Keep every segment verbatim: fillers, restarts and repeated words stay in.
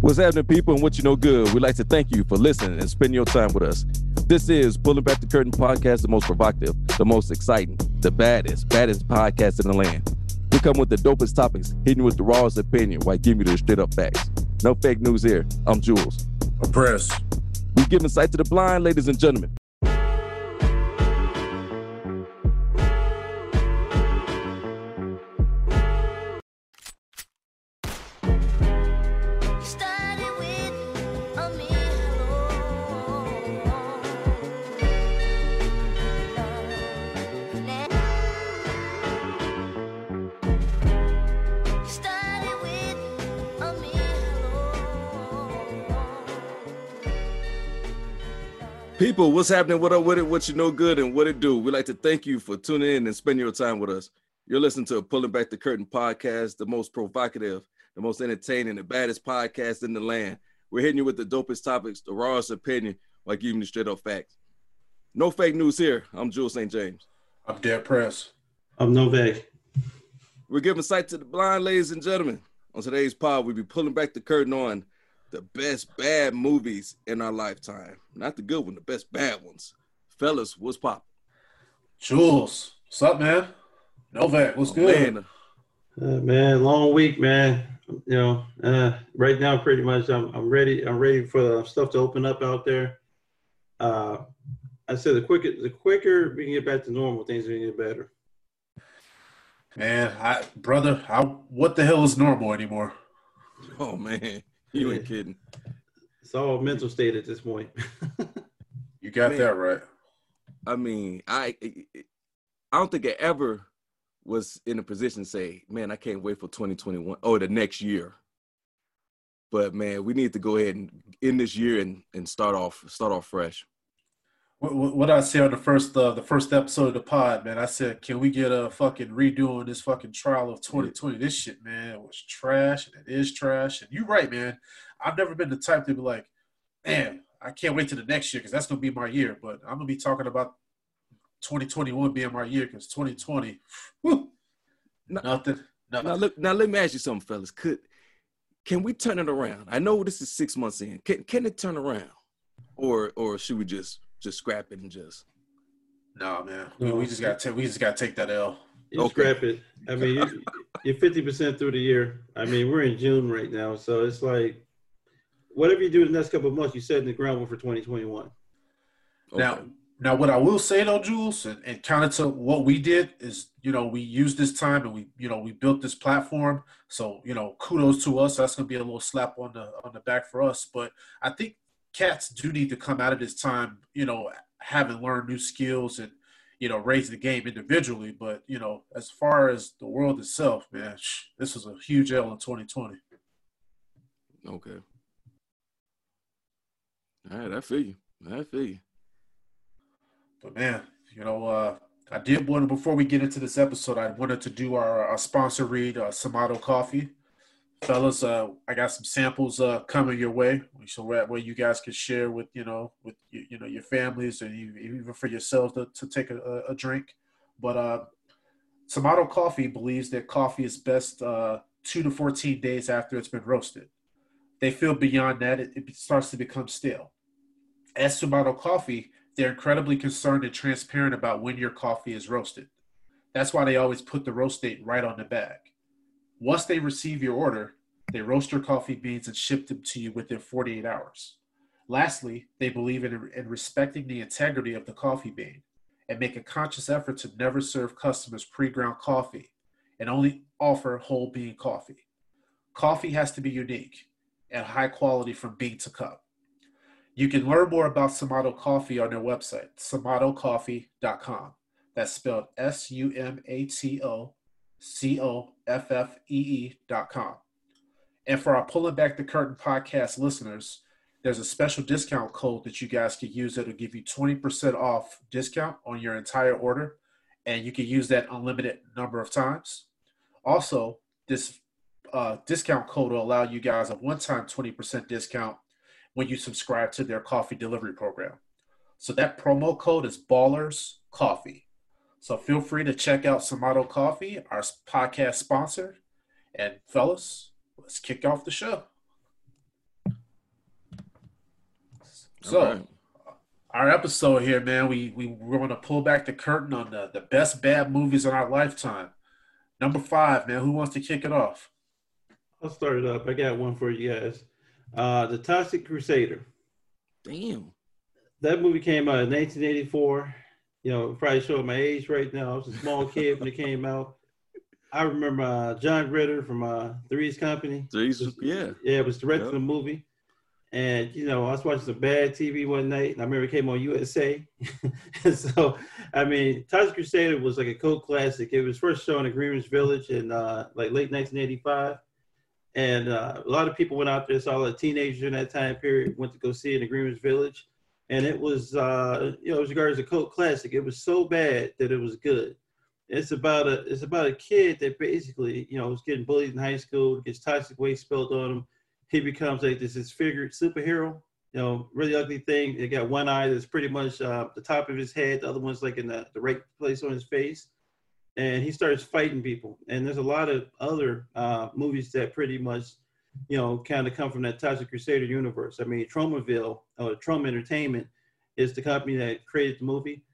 What's happening, people, and what you know good? We'd like to thank you for listening and spending your time with us. This is Pulling Back the Curtain podcast, the most provocative, the most exciting, the baddest, baddest podcast in the land. We come with the dopest topics, hitting you with the rawest opinion while giving you the straight-up facts. No fake news here. I'm Jules. I'm Press. We give insight to the blind, ladies and gentlemen. People, what's happening? What up with it? What you know good and what it do? We'd like to thank you for tuning in and spending your time with us. You're listening to Pulling Back the Curtain podcast, the most provocative, the most entertaining, the baddest podcast in the land. We're hitting you with the dopest topics, the rawest opinion, while giving you straight up facts. No fake news here. I'm Jules Saint James. I'm Dead Press. I'm Novak. We're giving sight to the blind, ladies and gentlemen. On today's pod, we'll be pulling back the curtain on the best bad movies in our lifetime. Not the good one, the best bad ones. Fellas, what's pop? Jules, what's up, man? Novak, what's oh, good? Man. Uh, man, long week, man. You know, uh, right now, pretty much, I'm, I'm ready. I'm ready for the stuff to open up out there. Uh, I said the quicker, the quicker we can get back to normal, things are gonna get better. Man, I, brother, I, what the hell is normal anymore? Oh man. You ain't kidding. It's all mental state at this point. You got man, that right. I mean, I I don't think I ever was in a position to say, man, I can't wait for twenty twenty-one or the next year. But man, we need to go ahead and end this year and, and start off start off fresh. What, what I said on the first uh, the first episode of the pod, man, I said, can we get a fucking redo on this fucking trial of twenty twenty? This shit, man, was trash, and it is trash. And you're right, man. I've never been the type to be like, man, I can't wait to the next year because that's going to be my year. But I'm going to be talking about twenty twenty-one being my year because twenty twenty, whew, now, nothing, nothing. Now, look, now, let me ask you something, fellas. Could Can we turn it around? I know this is six months in. Can, can it turn around? Or, or should we just... Just scrap it and just. Nah, man. We, we just got to we just got to take that L. You okay. Scrap it. I mean, you, you're fifty percent through the year. I mean, we're in June right now, so it's like, whatever you do in the next couple of months, you set in the ground for twenty twenty-one. Okay. Now, now, what I will say though, Jules, and, and kind of to what we did is, you know, we used this time and we, you know, we built this platform. So, you know, kudos to us. That's gonna be a little slap on the on the back for us. But I think cats do need to come out of this time, you know, having learned new skills and, you know, raise the game individually. But, you know, as far as the world itself, man, this was a huge L in twenty twenty. Okay. All right, I feel you. I feel you. But, man, you know, uh, I did want to, before we get into this episode, I wanted to do our, our sponsor read, uh, Sumato Coffee. Fellas, uh, I got some samples uh, coming your way, so that way you guys can share with you know with you, you know your families and you, even for yourselves to, to take a, a drink. But uh, Sumato Coffee believes that coffee is best uh, two to fourteen days after it's been roasted. They feel beyond that it, it starts to become stale. As Sumato Coffee, they're incredibly concerned and transparent about when your coffee is roasted. That's why they always put the roast date right on the bag. Once they receive your order, they roast your coffee beans and ship them to you within forty-eight hours. Lastly, they believe in, in respecting the integrity of the coffee bean. and make a conscious effort to never serve customers pre-ground coffee and only offer whole bean coffee. Coffee has to be unique and high quality from bean to cup. You can learn more about Sumato Coffee on their website, sumato coffee dot com. That's spelled S U M A T O C O F F E E dot com. And for our Pulling Back the Curtain podcast listeners, there's a special discount code that you guys can use that'll give you twenty percent off discount on your entire order, and you can use that unlimited number of times. Also, this uh, discount code will allow you guys a one-time twenty percent discount when you subscribe to their coffee delivery program. So that promo code is Ballers Coffee. So feel free to check out Sumato Coffee, our podcast sponsor. And fellas, let's kick off the show. So all right. Our episode here, man, we, we, we're going to pull back the curtain on the, the best bad movies in our lifetime. Number five, man, who wants to kick it off? I'll start it up. I got one for you guys. Uh, the Toxic Crusader. Damn. That movie came out in nineteen eighty-four. You know, probably showing my age right now. I was a small kid when it came out. I remember uh, John Ritter from uh, Three's Company. Three's, was, yeah. Yeah, it was directing yep. the movie. And, you know, I was watching some bad T V one night, and I remember it came on U S A. So, I mean, Toxic Crusader was like a cult classic. It was first shown at Greenwich Village in uh, like late nineteen eighty-five. And uh, a lot of people went out there, saw a lot of teenagers in that time period, went to go see it in Greenwich Village. And it was, uh, you know, it was regarded as a cult classic. It was so bad that it was good. It's about a, it's about a kid that basically, you know, was getting bullied in high school, gets toxic waste spilled on him. He becomes like this disfigured superhero, you know, really ugly thing. They got one eye that's pretty much uh, the top of his head. The other one's like in the, the right place on his face. And he starts fighting people. And there's a lot of other uh, movies that pretty much, you know, kind of come from that Toxic Crusader universe. I mean, Tromaville, or Troma Entertainment, is the company that created the movie.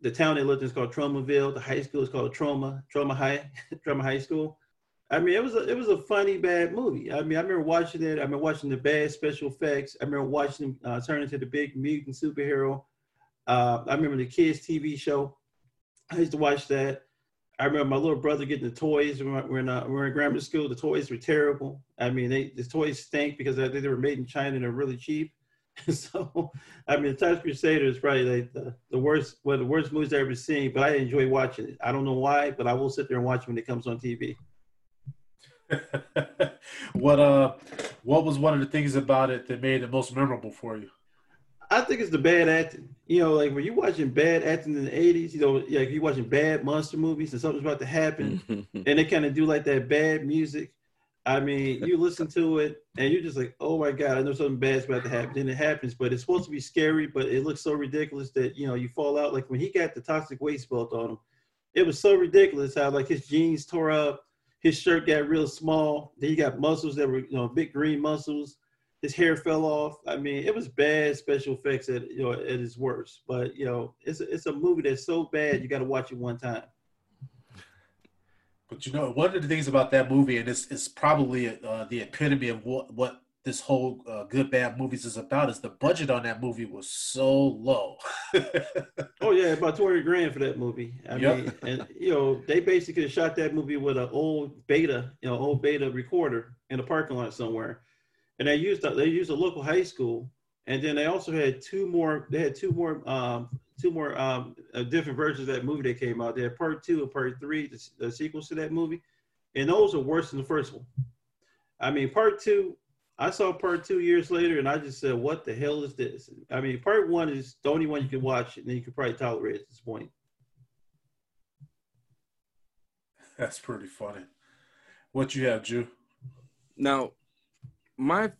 The town they lived in is called Tromaville. The high school is called Troma, Troma High, Troma High School. I mean, it was a, it was a funny, bad movie. I mean, I remember watching it. I remember watching the bad special effects. I remember watching him uh, turn into the big mutant superhero. Uh, I remember the kids' T V show. I used to watch that. I remember my little brother getting the toys when we were in, uh, we were in grammar school. The toys were terrible. I mean, they, the toys stink because I think they were made in China and they're really cheap. So, I mean, Toxic Crusader is probably like the, the worst, one of the worst movies I've ever seen, but I enjoy watching it. I don't know why, but I will sit there and watch it when it comes on T V. What uh, what was one of the things about it that made it most memorable for you? I think it's the bad acting. You know, like when you're watching bad acting in the eighties, you know, like you're watching bad monster movies and something's about to happen, and they kind of do like that bad music. I mean, you listen to it and you're just like, oh my God, I know something bad's about to happen. Then it happens, but it's supposed to be scary, but it looks so ridiculous that, you know, you fall out. Like when he got the toxic waste belt on him, it was so ridiculous how like his jeans tore up. His shirt got real small. Then he got muscles that were, you know, big green muscles. His hair fell off. I mean, it was bad special effects at, you know, at its worst. But, you know, it's a, it's a movie that's so bad you got to watch it one time. But, you know, one of the things about that movie, and it's, it's probably uh, the epitome of what, what this whole uh, good, bad movies is about, is the budget on that movie was so low. Oh, yeah, about two hundred grand for that movie. I yep. mean, and, you know, they basically shot that movie with an old beta, you know, old beta recorder in a parking lot somewhere. And they used a, they used a local high school, and then they also had two more. They had two more, um, two more um, uh, different versions of that movie that came out. They had part two and part three, the, the sequels to that movie, and those are worse than the first one. I mean, part two. I saw part two years later, and I just said, "What the hell is this?" I mean, part one is the only one you can watch, and then you can probably tolerate it at this point. That's pretty funny. What you have, Drew? Now. My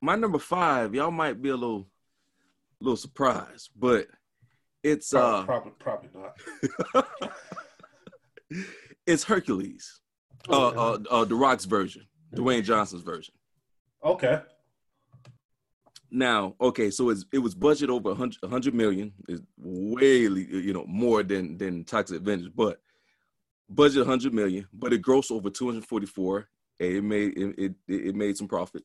my number five, y'all might be a little little surprised, but it's probably, uh probably probably not. It's Hercules, oh, uh, uh, uh, The Rock's version, Dwayne Johnson's version. Okay. Now, okay, so it's, it was budget over a hundred a hundred million, is way you know more than than Toxic Avengers, but budget a hundred million, but it grossed over two hundred forty four. It made it, it it made some profit.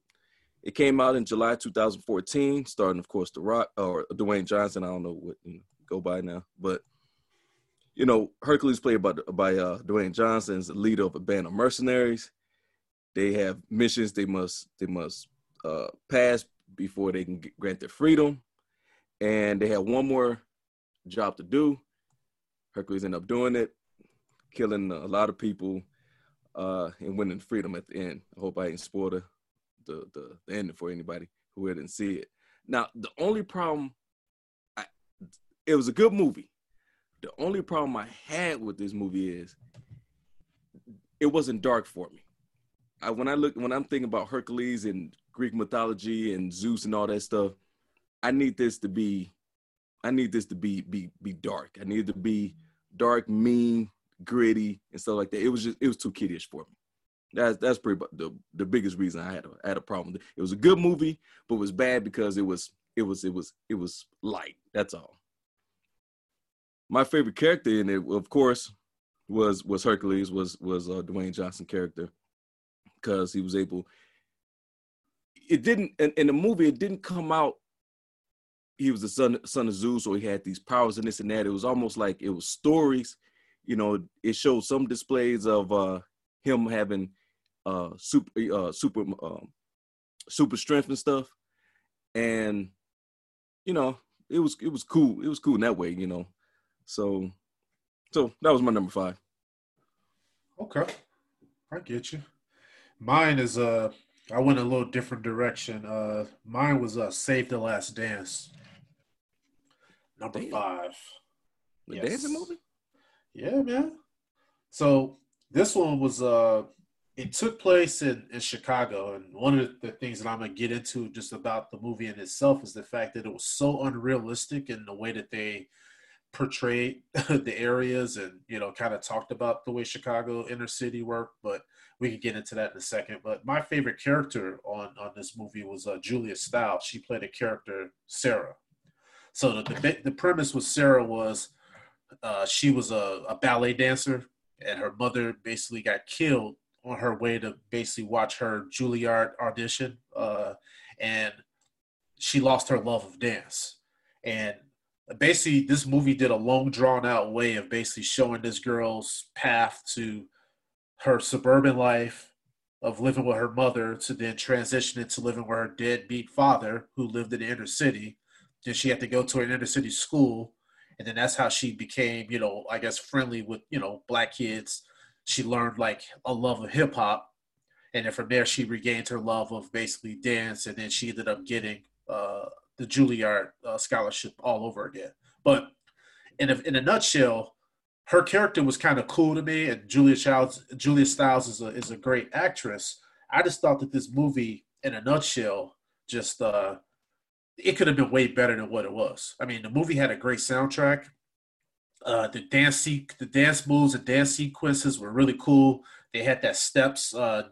It came out in July two thousand fourteen, starring of course The Rock or Dwayne Johnson. I don't know what you know, go by now, but you know, Hercules, played by by uh, Dwayne Johnson, is the leader of a band of mercenaries. They have missions they must they must uh, pass before they can get, grant their freedom, and they have one more job to do. Hercules ended up doing it, killing a lot of people, uh, and winning freedom at the end. I hope I didn't spoil the the, the, the ending for anybody who didn't see it. Now, the only problem, I, it was a good movie. The only problem I had with this movie is it wasn't dark for me. I, when I look, when I'm thinking about Hercules and Greek mythology and Zeus and all that stuff, I need this to be, I need this to be be be dark. I need it to be dark, mean, gritty, and stuff like that. It was just, it was too kiddish for me. That's that's pretty the the biggest reason I had a, I had a problem. It was a good movie, but it was bad because it was it was it was it was light. That's all. My favorite character in it, of course, was was Hercules, was was uh, Dwayne Johnson character. Because he was able, it didn't, in, in the movie, it didn't come out, he was the son, son of Zeus, or he had these powers and this and that. It was almost like it was stories, you know, it showed some displays of uh, him having uh, super, uh, super, um, super strength and stuff. And, you know, it was, it was cool. It was cool in that way, you know. So, so that was my number five. Okay. I get you. Mine is, uh, I went a little different direction. Uh, mine was uh, Save the Last Dance. Number Damn. five. The yes. dancing movie? Yeah, man. So this one was, uh, it took place in, in Chicago. And one of the things that I'm going to get into just about the movie in itself is the fact that it was so unrealistic in the way that they portrayed the areas and, you know, kind of talked about the way Chicago inner city worked, but we could get into that in a second. But my favorite character on, on this movie was uh, Julia Stiles. She played a character, Sarah. So the the, the premise with Sarah was uh, she was a, a ballet dancer, and her mother basically got killed on her way to basically watch her Juilliard audition. Uh, and she lost her love of dance. And basically this movie did a long drawn out way of basically showing this girl's path to her suburban life of living with her mother to then transition into living with her deadbeat father who lived in the inner city. Then she had to go to an inner city school. And then that's how she became, you know, I guess friendly with, you know, black kids. She learned like a love of hip hop. And then from there she regained her love of basically dance. And then she ended up getting uh, the Juilliard uh, scholarship all over again. But in a, in a nutshell, her character was kind of cool to me, and Julia Stiles, Julia Stiles is a is a great actress. I just thought that this movie, in a nutshell, just uh, it could have been way better than what it was. I mean, the movie had a great soundtrack. Uh, the dance the dance moves and dance sequences were really cool. They had that steps uh,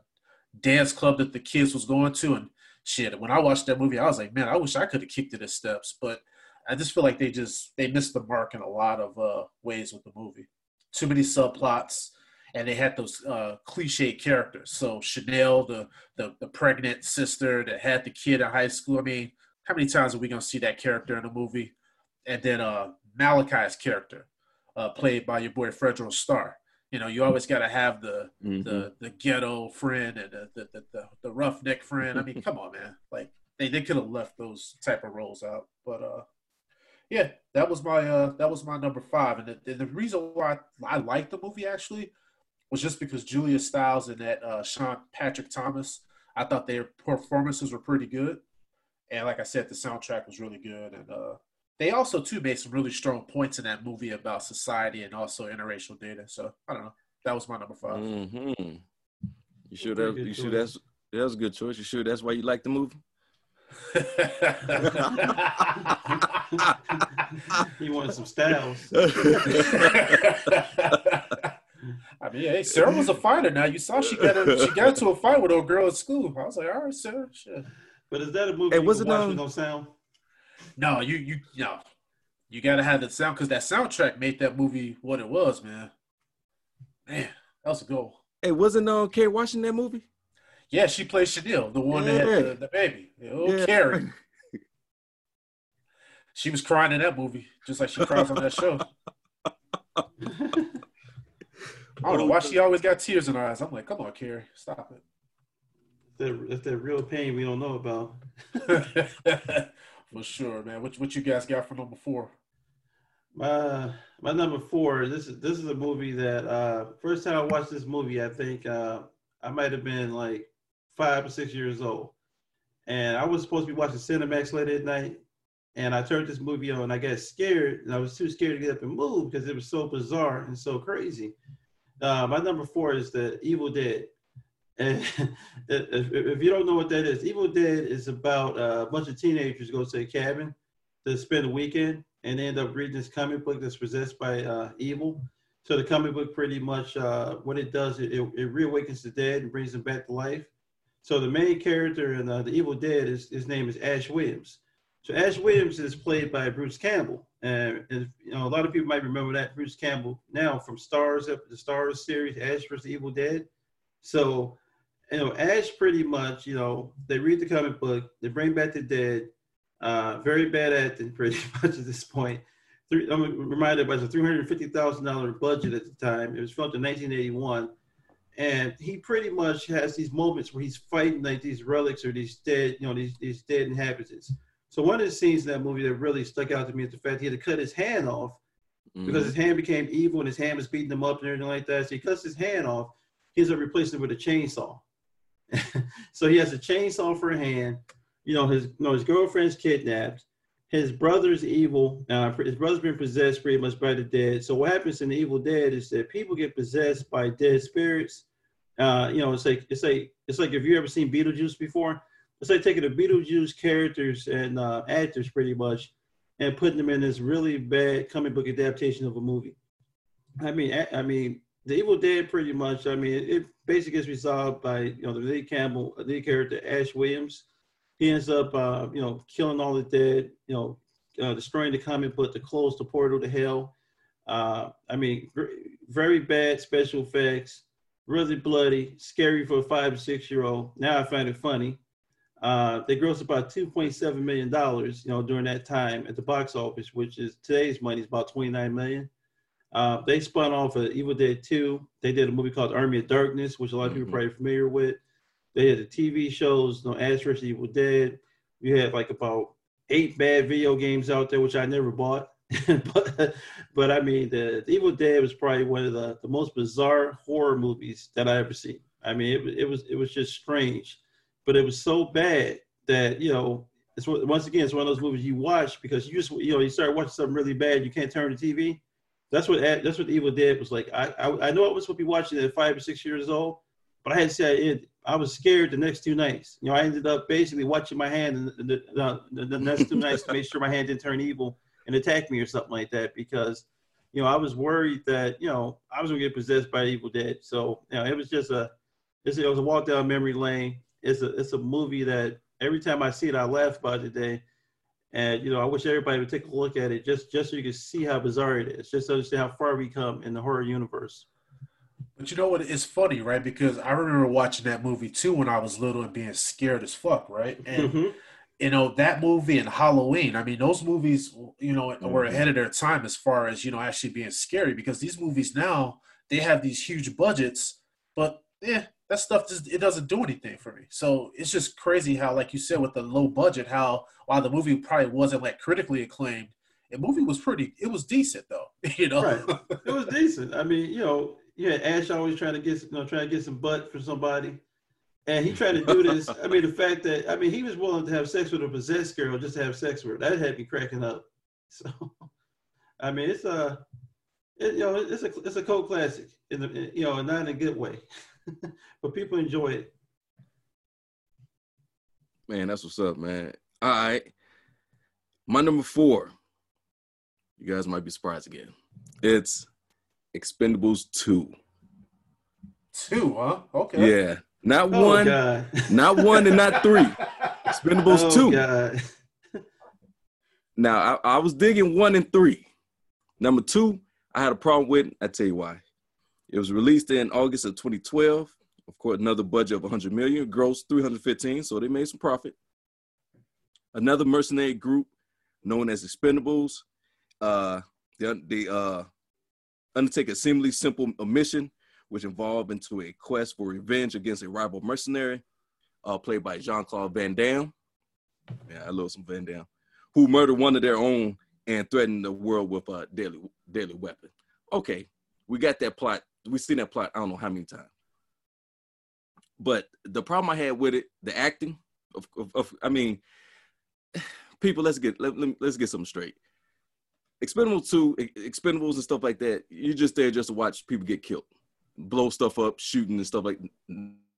dance club that the kids was going to, and shit. When I watched that movie, I was like, man, I wish I could have kicked it at steps, but I just feel like they just, they missed the mark in a lot of uh, ways with the movie. Too many subplots, and they had those uh, cliche characters. So Chanel, the, the the pregnant sister that had the kid in high school. I mean, how many times are we going to see that character in a movie? And then uh, Malachi's character, uh, played by your boy Fredro Starr. You know, you always got to have the, mm-hmm. the the ghetto friend and the the, the, the, the roughneck friend. I mean, come on, man. Like, they, they could have left those type of roles out. But, uh, yeah, that was my uh, that was my number five, and the, and the reason why I, I liked the movie actually was just because Julia Stiles and that uh, Sean Patrick Thomas, I thought their performances were pretty good, and like I said, the soundtrack was really good, and uh, they also too made some really strong points in that movie about society and also interracial data. So I don't know, that was my number five. Mm-hmm. You sure that you sure that's that was a good choice. You sure that's why you like the movie? He wanted some styles. I mean, hey, Sarah was a fighter. Now you saw she got a, she got into a fight with old girl at school. I was like, all right, Sarah. Sure. But is that a movie? Hey, what's it on? No sound. No, you you no, you gotta have that sound because that soundtrack made that movie what it was, man. Man, that was a goal. Hey, wasn't uh, Kerry Washington that movie? Yeah, she played Chanel, the one yeah. that had the, the baby. Oh, yeah. Carrie. She was crying in that movie, just like she cries on that show. I don't know why she always got tears in her eyes. I'm like, come on, Carrie, stop it. That, that's that real pain we don't know about. For sure, man. What what you guys got for number four? My my number four. This is this is a movie that uh, first time I watched this movie, I think uh, I might have been like five or six years old, and I was supposed to be watching Cinemax late at night, and I turned this movie on. And I got scared, and I was too scared to get up and move because it was so bizarre and so crazy. Uh, my number four is the Evil Dead. And if, if you don't know what that is, Evil Dead is about uh, a bunch of teenagers go to a cabin to spend a weekend and end up reading this comic book that's possessed by uh, evil. So the comic book pretty much, uh, what it does, it, it, it reawakens the dead and brings them back to life. So the main character in uh, the Evil Dead, is, his name is Ash Williams. So Ash Williams is played by Bruce Campbell. And, and you know, a lot of people might remember that Bruce Campbell now from Stars, up the Star Wars series, Ash versus Evil Dead. So, you know, Ash pretty much, you know, they read the comic book, they bring back the dead, uh, very bad acting pretty much at this point. Three, I'm reminded by the three hundred fifty thousand dollars budget at the time. It was filmed in nineteen eighty-one. And he pretty much has these moments where he's fighting like these relics or these dead, you know, these, these dead inhabitants. So one of the scenes in that movie that really stuck out to me is the fact he had to cut his hand off mm-hmm. because his hand became evil and his hand was beating him up and everything like that. So he cuts his hand off. He ends up replacing it with a chainsaw. So he has a chainsaw for a hand. You know, his you know, his girlfriend's kidnapped. His brother's evil. Uh, his brother's been possessed pretty much by the dead. So what happens in the Evil Dead is that people get possessed by dead spirits. Uh, you know, it's like it's like it's like if you ever seen Beetlejuice before, it's like taking the Beetlejuice characters and uh, actors pretty much and putting them in this really bad comic book adaptation of a movie. I mean, I, I mean. The Evil Dead, pretty much. I mean, it, it basically gets resolved by you know the lead Campbell, the lead character Ash Williams. He ends up uh, you know killing all the dead, you know, uh, destroying the comic book to close the portal to hell. Uh, I mean, very bad special effects, really bloody, scary for a five or six year old. Now I find it funny. Uh, they grossed about two point seven million dollars, you know, during that time at the box office, which is today's money is about twenty-nine million. Uh, they spun off of Evil Dead Two. They did a movie called Army of Darkness, which a lot of people mm-hmm. probably are familiar with. They had the T V shows, you know, Ash versus Evil Dead. You had like about eight bad video games out there, which I never bought. but, but I mean, the, the Evil Dead was probably one of the, the most bizarre horror movies that I ever seen. I mean, it, it was it was just strange, but it was so bad that you know, it's once again, it's one of those movies you watch because you just you know you start watching something really bad, you can't turn the T V. That's what that's what Evil Dead was like. I I, I know I was supposed to be watching it at five or six years old, but I had to say it. I was scared the next two nights. You know, I ended up basically watching my hand the the, the, the next two nights to make sure my hand didn't turn evil and attack me or something like that because, you know, I was worried that you know I was gonna get possessed by Evil Dead. So you know, it was just a it's, it was a walk down memory lane. It's a it's a movie that every time I see it, I laugh about it today. And, you know, I wish everybody would take a look at it just, just so you can see how bizarre it is, just to understand how far we come in the horror universe. But you know what? It's funny, right? Because I remember watching that movie, too, when I was little and being scared as fuck, right? And, mm-hmm. you know, that movie and Halloween, I mean, those movies, you know, mm-hmm. were ahead of their time as far as, you know, actually being scary because these movies now, they have these huge budgets, but, yeah, that stuff just it doesn't do anything for me. So it's just crazy how, like you said, with the low budget, how while the movie probably wasn't like critically acclaimed, the movie was pretty. It was decent though, you know. Right. It was decent. I mean, you know, yeah. Ash always trying to get, you know, trying to get some butt for somebody, and he tried to do this. I mean, the fact that I mean he was willing to have sex with a possessed girl just to have sex with her, that had me cracking up. So, I mean, it's a, it, you know, it's a it's a cult classic in the you know, not in a good way. But people enjoy it. Man, that's what's up, man. All right. My number four. You guys might be surprised again. It's Expendables Two. Two, huh? Okay. Yeah. Not oh, one. God. Not one and not three. Expendables oh, Two. God. Now, I, I was digging one and three. Number two, I had a problem with. I tell you why. It was released in August of twenty twelve. Of course, another budget of one hundred million dollars, gross three hundred fifteen, so they made some profit. Another mercenary group known as Expendables. Uh, the the uh, undertake a seemingly simple mission which evolved into a quest for revenge against a rival mercenary, uh, played by Jean-Claude Van Damme. Yeah, I love some Van Damme. Who murdered one of their own and threatened the world with a deadly, deadly weapon. Okay, we got that plot. We've seen that plot I don't know how many times. But the problem I had with it, the acting, of, of, of I mean, people, let's get let, let, let's get something straight. Expendables Two, Expendables and stuff like that. You're just there just to watch people get killed, blow stuff up, shooting and stuff like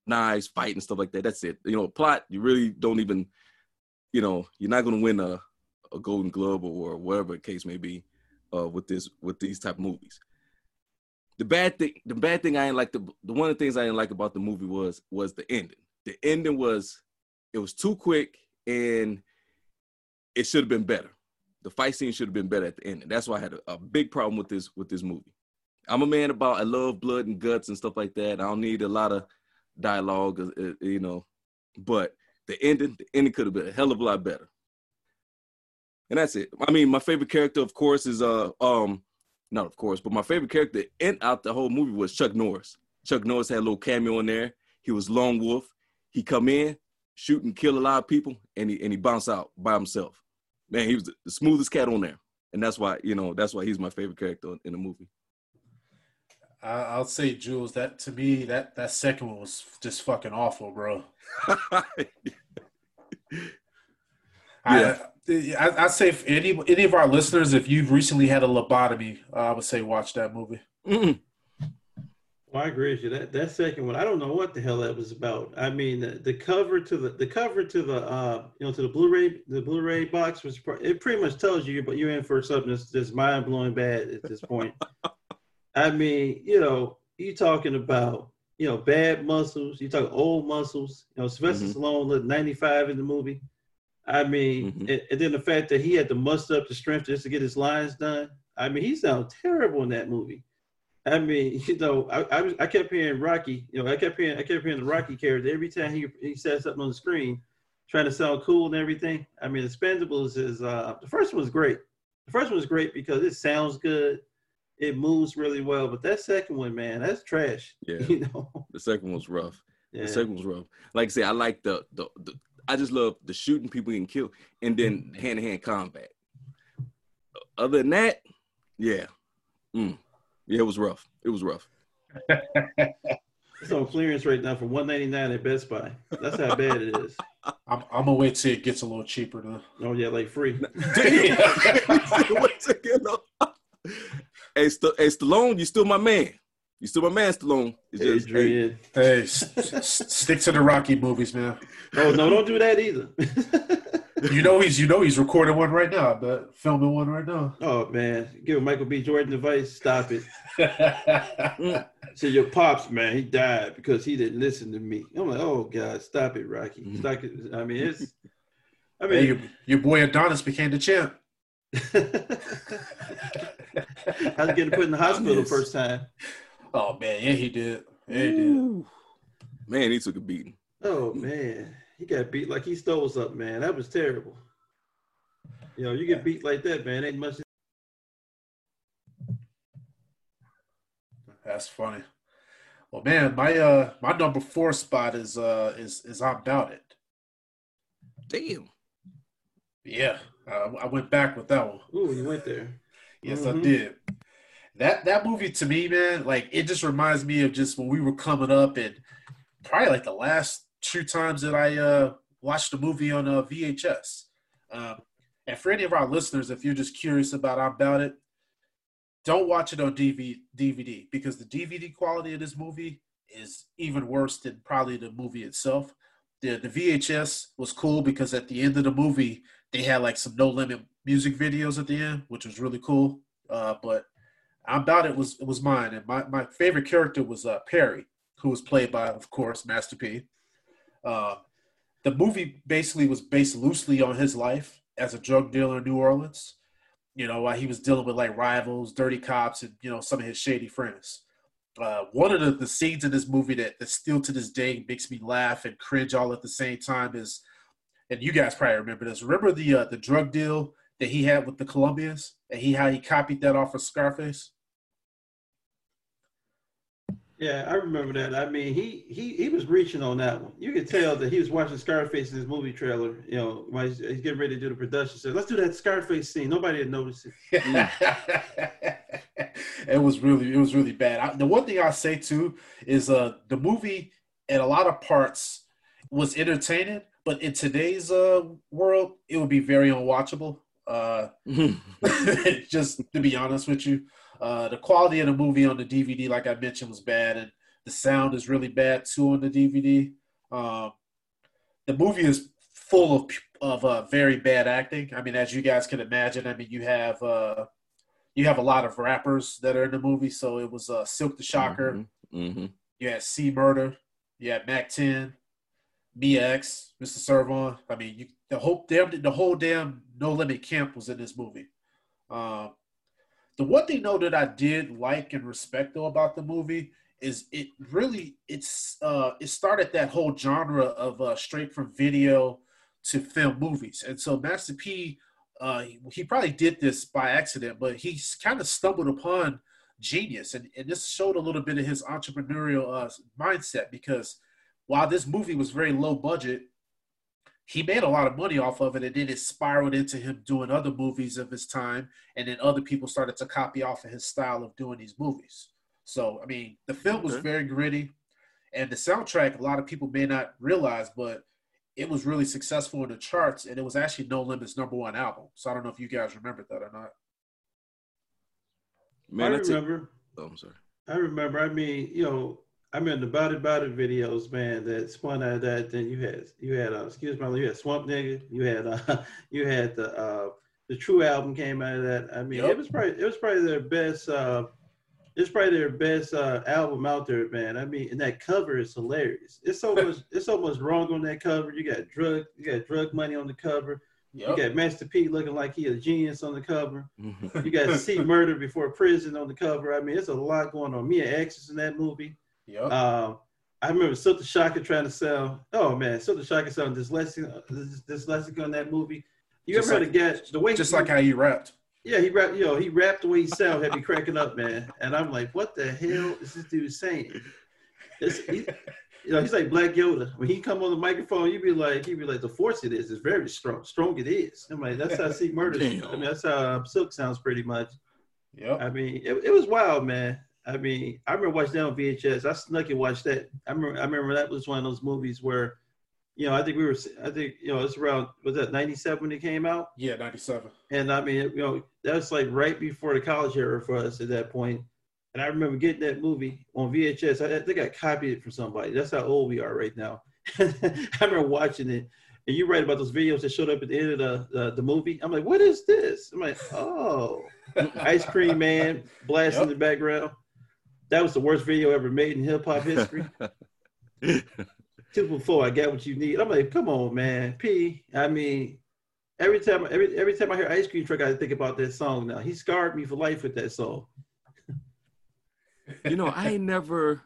knives, fighting and stuff like that. That's it. You know, plot. You really don't even. You know, you're not going to win a, a Golden Globe or, or whatever the case may be, uh, with this with these type of movies. The bad thing, the bad thing I didn't like, the, the one of the things I didn't like about the movie was was the ending. The ending was, it was too quick, and it should have been better. The fight scene should have been better at the end. And that's why I had a, a big problem with this with this movie. I'm a man about, I love blood and guts and stuff like that. I don't need a lot of dialogue, you know, but the ending, the ending could have been a hell of a lot better. And that's it. I mean, my favorite character, of course, is, uh, um, not of course, but my favorite character in out the whole movie was Chuck Norris. Chuck Norris had a little cameo in there. He was Lone Wolf. He come in, shoot and kill a lot of people, and he and he bounce out by himself. Man, he was the smoothest cat on there, and that's why you know that's why he's my favorite character in the movie. I'll say, Jules, that to me that that second one was just fucking awful, bro. Yeah. I, I, I say if any any of our listeners, if you've recently had a lobotomy, uh, I would say watch that movie. Mm-mm. Well, I agree with you. That that second one, I don't know what the hell that was about. I mean, the, the cover to the the cover to the uh, you know to the Blu-ray the Blu-ray box was pr- it pretty much tells you, but you're in for something that's just mind-blowing bad at this point. I mean, you know, you talking about you know bad muscles. You talk old muscles. You know, Sylvester mm-hmm. Stallone looked ninety-five in the movie. I mean, mm-hmm. and, and then the fact that he had to muster up the strength just to get his lines done. I mean, he sounded terrible in that movie. I mean, you know, I, I, was, I kept hearing Rocky, you know, I kept hearing, I kept hearing the Rocky character every time he he said something on the screen, trying to sound cool and everything. I mean, Expendables is, uh, the first one's great. The first one's great because it sounds good. It moves really well. But that second one, man, that's trash. Yeah. You know? The second one's rough. Yeah. The second one's rough. Like I said, I like the, the, the I just love the shooting people getting killed and then hand-to-hand combat. Other than that, yeah. Mm. Yeah, it was rough. It was rough. It's on clearance right now for one ninety-nine at Best Buy. That's how bad it is. I'm, I'm gonna wait till it gets a little cheaper though. Oh yeah, like free. hey, St- hey, Stallone, you still my man. You still my man, Stallone. It's just, Adrian. Hey, hey s- stick to the Rocky movies, man. No, no, don't do that either. You know he's you know he's recording one right now, but filming one right now. Oh man, give a Michael B. Jordan advice. Stop it. mm. So your pops, man, he died because he didn't listen to me. I'm like, oh God, stop it, Rocky. Mm-hmm. Stop it. I mean, it's. I mean, hey, your, your boy Adonis became the champ. I was getting put in the hospital the first time. Oh man, yeah, he did. Yeah, he did. Man, he took a beating. Oh man. He got beat like he stole something, man. That was terrible. You know, you get beat like that, man. Ain't much. That's funny. Well, man, my uh, my number four spot is uh, is is I'm About It. Damn. Yeah, uh, I went back with that one. Ooh, you went there. Yes, mm-hmm. I did. That that movie to me, man, like it just reminds me of just when we were coming up and probably like the last. Two times that I uh, watched the movie on uh, V H S. Um, and for any of our listeners, if you're just curious about I'm About It, don't watch it on D V D because the D V D quality of this movie is even worse than probably the movie itself. The, the V H S was cool because at the end of the movie, they had like some No Limit music videos at the end, which was really cool. Uh, but I'm About It was, it was mine. And my, my favorite character was uh, Perry, who was played by, of course, Master P. Uh, the movie basically was based loosely on his life as a drug dealer in New Orleans, you know, while he was dealing with like rivals, dirty cops, and, you know, some of his shady friends. Uh, one of the, the scenes in this movie that, that still to this day makes me laugh and cringe all at the same time is, and you guys probably remember this, remember the uh, the drug deal that he had with the Colombians and he how he copied that off of Scarface? Yeah, I remember that. I mean, he, he, he was reaching on that one. You could tell that he was watching Scarface in his movie trailer, you know, while he's, he's getting ready to do the production. So let's do that Scarface scene. Nobody had noticed it. Mm. It was really, it was really bad. I, the one thing I say too is uh, the movie in a lot of parts was entertaining, but in today's uh, world, it would be very unwatchable. Uh, just to be honest with you. Uh, the quality of the movie on the D V D, like I mentioned, was bad, and the sound is really bad too on the D V D. Um, the movie is full of of uh, very bad acting. I mean, as you guys can imagine, I mean, you have uh, you have a lot of rappers that are in the movie. So it was uh, Silk the Shocker. Mm-hmm. Mm-hmm. You had C Murder. You had Mac ten, B X, Mister Servon. I mean, you, the whole damn the whole damn No Limit camp was in this movie. Um, The one thing, though, that I did like and respect, though, about the movie is it really it's uh, it started that whole genre of uh, straight from video to film movies. And so Master P, uh, he probably did this by accident, but he kind of stumbled upon genius. And, and this showed a little bit of his entrepreneurial uh, mindset, because while this movie was very low budget, he made a lot of money off of it, and then it spiraled into him doing other movies of his time, and then other people started to copy off of his style of doing these movies. So, I mean, the film was very gritty, and the soundtrack, a lot of people may not realize, but it was really successful in the charts, and it was actually No Limit's number one album. So I don't know if you guys remember that or not. Man, I remember. A- oh, I'm sorry. I remember. I mean, you know, I mean, the Body Body videos, man, that spun out of that. Then you had, you had, uh, excuse me, you had Swamp Nigga. You had, uh, you had the uh, the True album came out of that. I mean, yep. it was probably, it was probably their best, uh, it's probably their best uh, album out there, man. I mean, and that cover is hilarious. It's so much, it's so much wrong on that cover. You got drug, you got drug money on the cover. Yep. You got Master P looking like he a genius on the cover. Mm-hmm. You got C Murder Before Prison on the cover. I mean, it's a lot going on. Mia X is in that movie. Yep. Uh, I remember Silk the Shocker trying to sell. Oh man, Silk the Shocker selling dyslexic, dyslexic on that movie. You just ever like, heard a guy the way just he, like how he rapped? Yeah, he rapped. You know, he rapped the way he sounded had me cracking up, man. And I'm like, what the hell is this dude saying? It's, he, you know, he's like Black Yoda. When he come on the microphone, you be like, he be like, the force it is is very strong. Strong it is. I'm like, that's how C Murder. I mean, that's how Silk sounds pretty much. Yeah. I mean, it, it was wild, man. I mean, I remember watching that on V H S. I snuck and watched that. I remember, I remember that was one of those movies where, you know, I think we were, I think, you know, it's around, was that ninety-seven when it came out? Yeah, ninety-seven. And I mean, you know, that was like right before the college era for us at that point. And I remember getting that movie on V H S. I, I think I copied it from somebody. That's how old we are right now. I remember watching it. And you're right about those videos that showed up at the end of the, the, the movie. I'm like, what is this? I'm like, oh, Ice Cream Man blasting yep. in the background. That was the worst video ever made in hip-hop history. Two before I got what you need. I'm like, come on, man. P, I mean, every time every every time I hear Ice Cream Truck, I think about that song now. He scarred me for life with that song. You know, I ain't never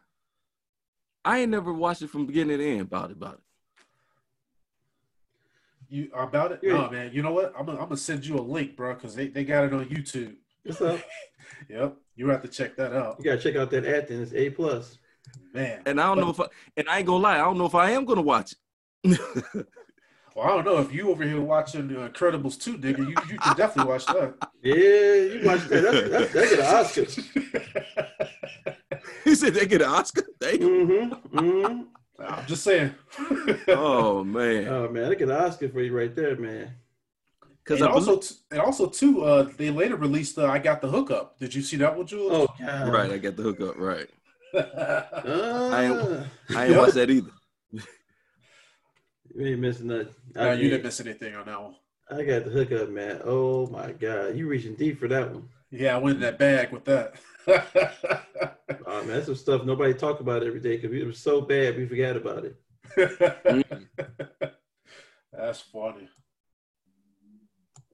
I ain't never watched it from beginning to end about it. About it. You about it? Yeah. No, man. You know what? I'm going to send you a link, bro, because they, they got it on YouTube. What's up? Yep. You have to check that out. You gotta check out that Athens. It's A plus, man. And I don't know if I, and I ain't gonna lie. I don't know if I am gonna watch it. Well, I don't know if you over here watching the Incredibles Two, nigga. You you can definitely watch that. Yeah, you watch that. That's, that's, they get an Oscar. He said they get an Oscar. Damn. Mm-hmm. Mm-hmm. I'm just saying. Oh man. Oh man, they get an Oscar for you right there, man. Because also, believe- and also too, uh, they later released the "I Got the Hookup." Did you see that one, Jules? Oh, God. Right, I got the hookup. Right. uh, I ain't, I ain't watched that either. You ain't missing nothing. No, I, you didn't miss anything on that one. I got the hookup, man. Oh my God, you reaching deep for that one? Yeah, I went in that bag with that. Oh man, that's some stuff nobody talk about every day because it was so bad we forgot about it. Mm. That's funny.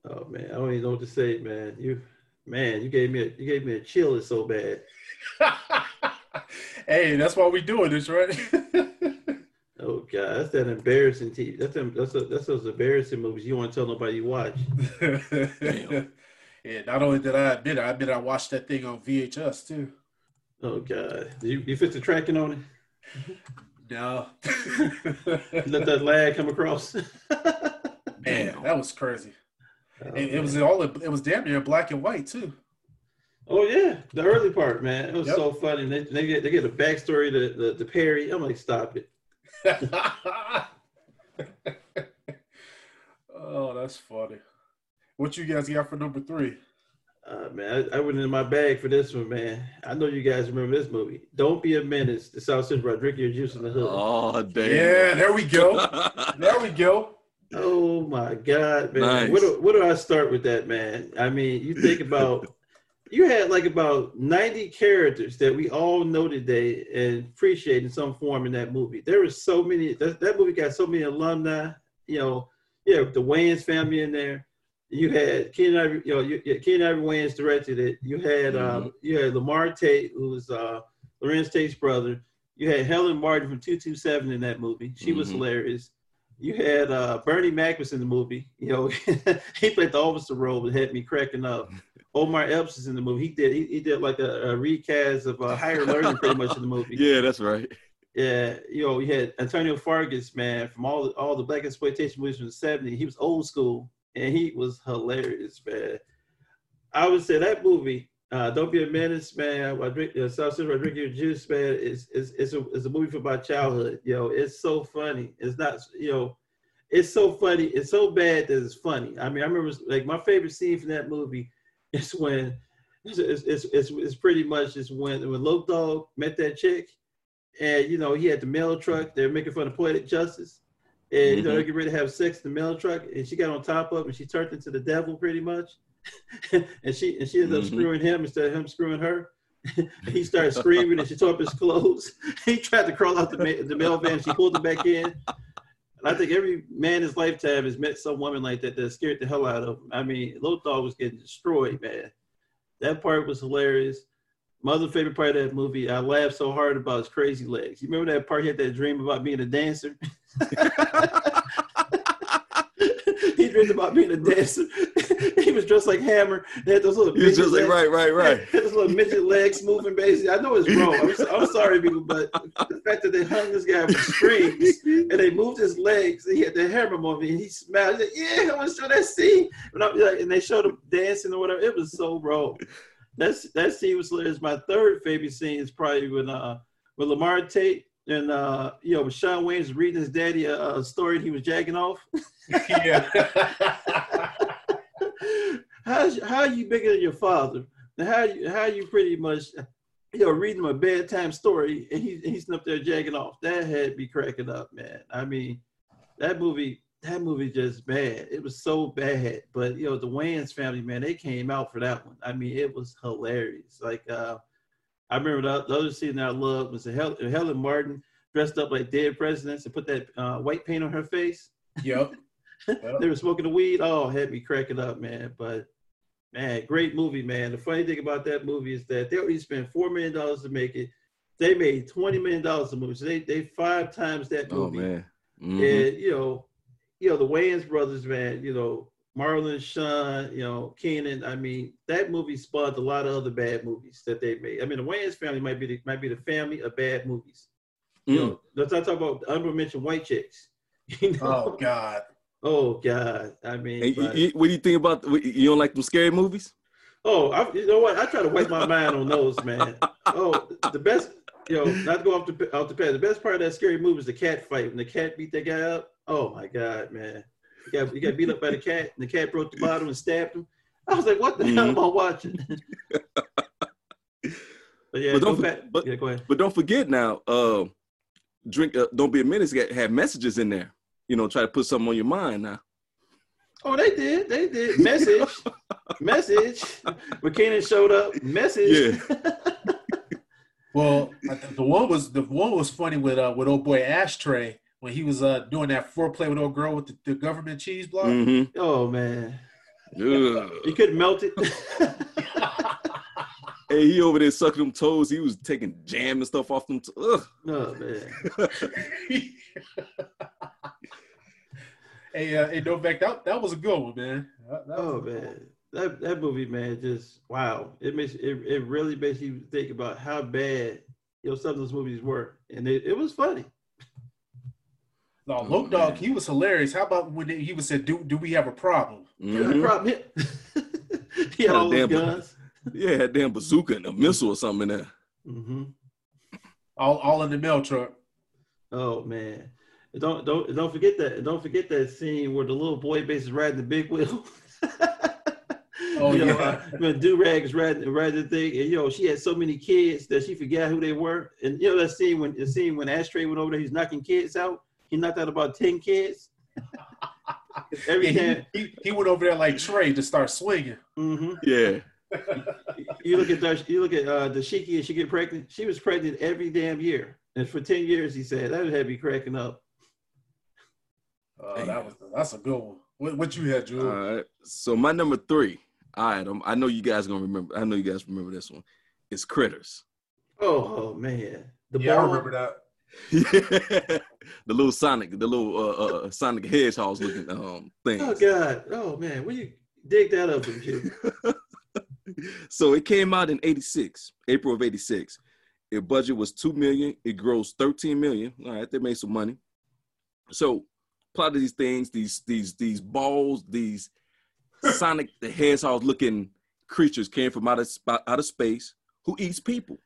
Oh man, I don't even know what to say, man. You, man, you gave me a, you gave me a chill. It's so bad. Hey, that's why we doing this, right? Oh God, that's that embarrassing T V. That's them, that's a, that's those embarrassing movies you want to tell nobody you watch. Damn. Yeah, not only did I admit, I admit I watched that thing on V H S too. Oh God, you, you fit the tracking on it? No. Let that lag come across. Man, that was crazy. Oh, and it was all it was damn near black and white too. Oh yeah, the early part, man. It was yep. so funny. They they get they get a backstory to the the Perry. I'm like, stop it. Oh, that's funny. What you guys got for number three? Uh, man, I, I went in my bag for this one, man. I know you guys remember this movie. Don't Be a Menace to South Central While Drinking Your Juice in the Hood. Oh, damn. Yeah, there we go. There we go. Oh, my God, man. Nice. Where, do, where do I start with that, man? I mean, you think about, you had like about ninety characters that we all know today and appreciate in some form in that movie. There were so many, that, that movie got so many alumni, you know, yeah, the Wayans family in there. You had Ken Ivory, you know, you, Ken Ivory Wayans directed it. You had mm-hmm. um, you had Lamar Tate, who was uh, Lorenz Tate's brother. You had Helen Martin from two two seven in that movie. She mm-hmm. was hilarious. You had uh, Bernie Mac was in the movie. You know, he played the officer role, but had me cracking up. Omar Epps is in the movie. He did he, he did like a, a recast of uh, Higher Learning pretty much in the movie. Yeah, that's right. Yeah, you know, we had Antonio Fargas, man, from all all the black exploitation movies from the seventies. He was old school. And he was hilarious, man. I would say that movie, uh, Don't Be a Menace, man, while drink, uh, South Central While Drinking Your Juice, man, is, is, is, a, is a movie from my childhood. You know, it's so funny. It's not, you know, it's so funny. It's so bad that it's funny. I mean, I remember, like, my favorite scene from that movie is when, it's, it's, it's, it's, it's pretty much is when, when Lope Dog met that chick, and, you know, he had the mail truck. They were making fun of Poetic Justice. And you know, they get ready to have sex in the mail truck, and she got on top of him, and she turned into the devil pretty much. and she and she ended up mm-hmm. screwing him instead of him screwing her. He started screaming, and she tore up his clothes. He tried to crawl out the, ma- the mail van. She pulled him back in. And I think every man in his lifetime has met some woman like that that scared the hell out of him. I mean, Lothal was getting destroyed, man. That part was hilarious. My other favorite part of that movie, I laughed so hard about his crazy legs. You remember that part he had that dream about being a dancer? He dreamed about being a dancer. He was dressed like Hammer. They had those little midget legs. Like, right, right, right. Had those little midget legs moving, basically. I know it's wrong. I'm, so, I'm sorry, people, but the fact that they hung this guy with strings and they moved his legs, and he had the Hammer movie, and he smiled. He said, yeah, I want to show that scene. And, I'm like, and they showed him dancing or whatever. It was so wrong. That's, that scene was hilarious. My third favorite scene is probably when uh, when Lamar Tate and uh, you know, Sean Wayne's reading his daddy a, a story and he was jacking off. Yeah. How's, how are you bigger than your father? And how you how you pretty much you know reading him a bedtime story and he and he's up there jacking off. That had me cracking up, man. I mean, that movie that movie just bad. It was so bad. But, you know, the Wayans family, man, they came out for that one. I mean, it was hilarious. Like, uh, I remember the, the other scene that I loved was Hel- Helen Martin dressed up like dead presidents and put that uh, white paint on her face. Yep. yep. They were smoking the weed. Oh, had me cracking up, man. But, man, great movie, man. The funny thing about that movie is that they already spent four million dollars to make it. They made twenty million dollars a movie. So they, they five times that movie. Oh, man. Mm-hmm. And, you know, You know, the Wayans brothers, man, you know, Marlon, Sean, you know, Kenan. I mean, that movie spawned a lot of other bad movies that they made. I mean, the Wayans family might be the, might be the family of bad movies. Mm. You know, let's not talk about the undermentioned white chicks. You know? Oh, God. Oh, God. I mean. Hey, but, you, you, what do you think about, you don't like them scary movies? Oh, I, you know what? I try to wipe my mind on those, man. Oh, the best, you know, not to go off the, off the path. The best part of that scary movie is the cat fight. When the cat beat that guy up. Oh my God, man. He got, he got beat up by the cat, and the cat broke the bottle and stabbed him. I was like, what the mm-hmm. hell am I watching? But yeah, but don't, go back. But, yeah, go ahead. But don't forget now, uh, drink, uh, Don't Be a Menace, have messages in there. You know, try to put something on your mind now. Oh, they did. They did. Message. Message. McKinnon showed up. Message. Yeah. Well, the one was the one was funny with uh, with old boy Ashtray. When he was uh, doing that foreplay with old girl with the, the government cheese block. Mm-hmm. Oh, man. Ugh. He couldn't melt it. Hey, he over there sucking them toes. He was taking jam and stuff off them. T- Ugh. Oh, man. Hey, uh, hey, no, back, that, that was a good one, man. That, that oh, man. that that movie, man, just wow. It makes it, it really makes you think about how bad, you know, some of those movies were, and it, it was funny. No, Loke oh, Dog, he was hilarious. How about when he was said, "Do do we have a problem?" Mm-hmm. problem he had all those guns. Yeah, had damn bazooka and a missile or something in there. Mm-hmm. All all in the mail truck. Oh man. Don't don't don't forget that don't forget that scene where the little boy basically riding the big wheel. Oh you know, yeah, uh, you know, do-rag's riding riding the thing, and you know she had so many kids that she forgot who they were. And you know that scene when the scene when Ashtray went over there, he's knocking kids out. He knocked out about ten kids. Every yeah, time he, he, he went over there like Trey to start swinging. Mm-hmm. Yeah. you, you look at the, you look at uh, Dashiki, and she get pregnant. She was pregnant every damn year, and for ten years, he said that would have me cracking up. Oh, that was that's a good one. What, what you had, Drew? All right. So my number three. All right, I'm, I know you guys gonna remember. I know you guys remember this one. It's Critters. Oh, oh man, the yeah, ball. I remember that. Yeah. The little Sonic, the little uh, uh, Sonic Hedgehog looking um thing. Oh God, oh man, will you dig that up and shit? So it came out in eighty-six, April of eighty-six. Its budget was two million. It grossed thirteen million. All right, they made some money. So. Plot of these things, these these these balls, these Sonic the Hedgehog looking creatures came from out of out of space who eats people.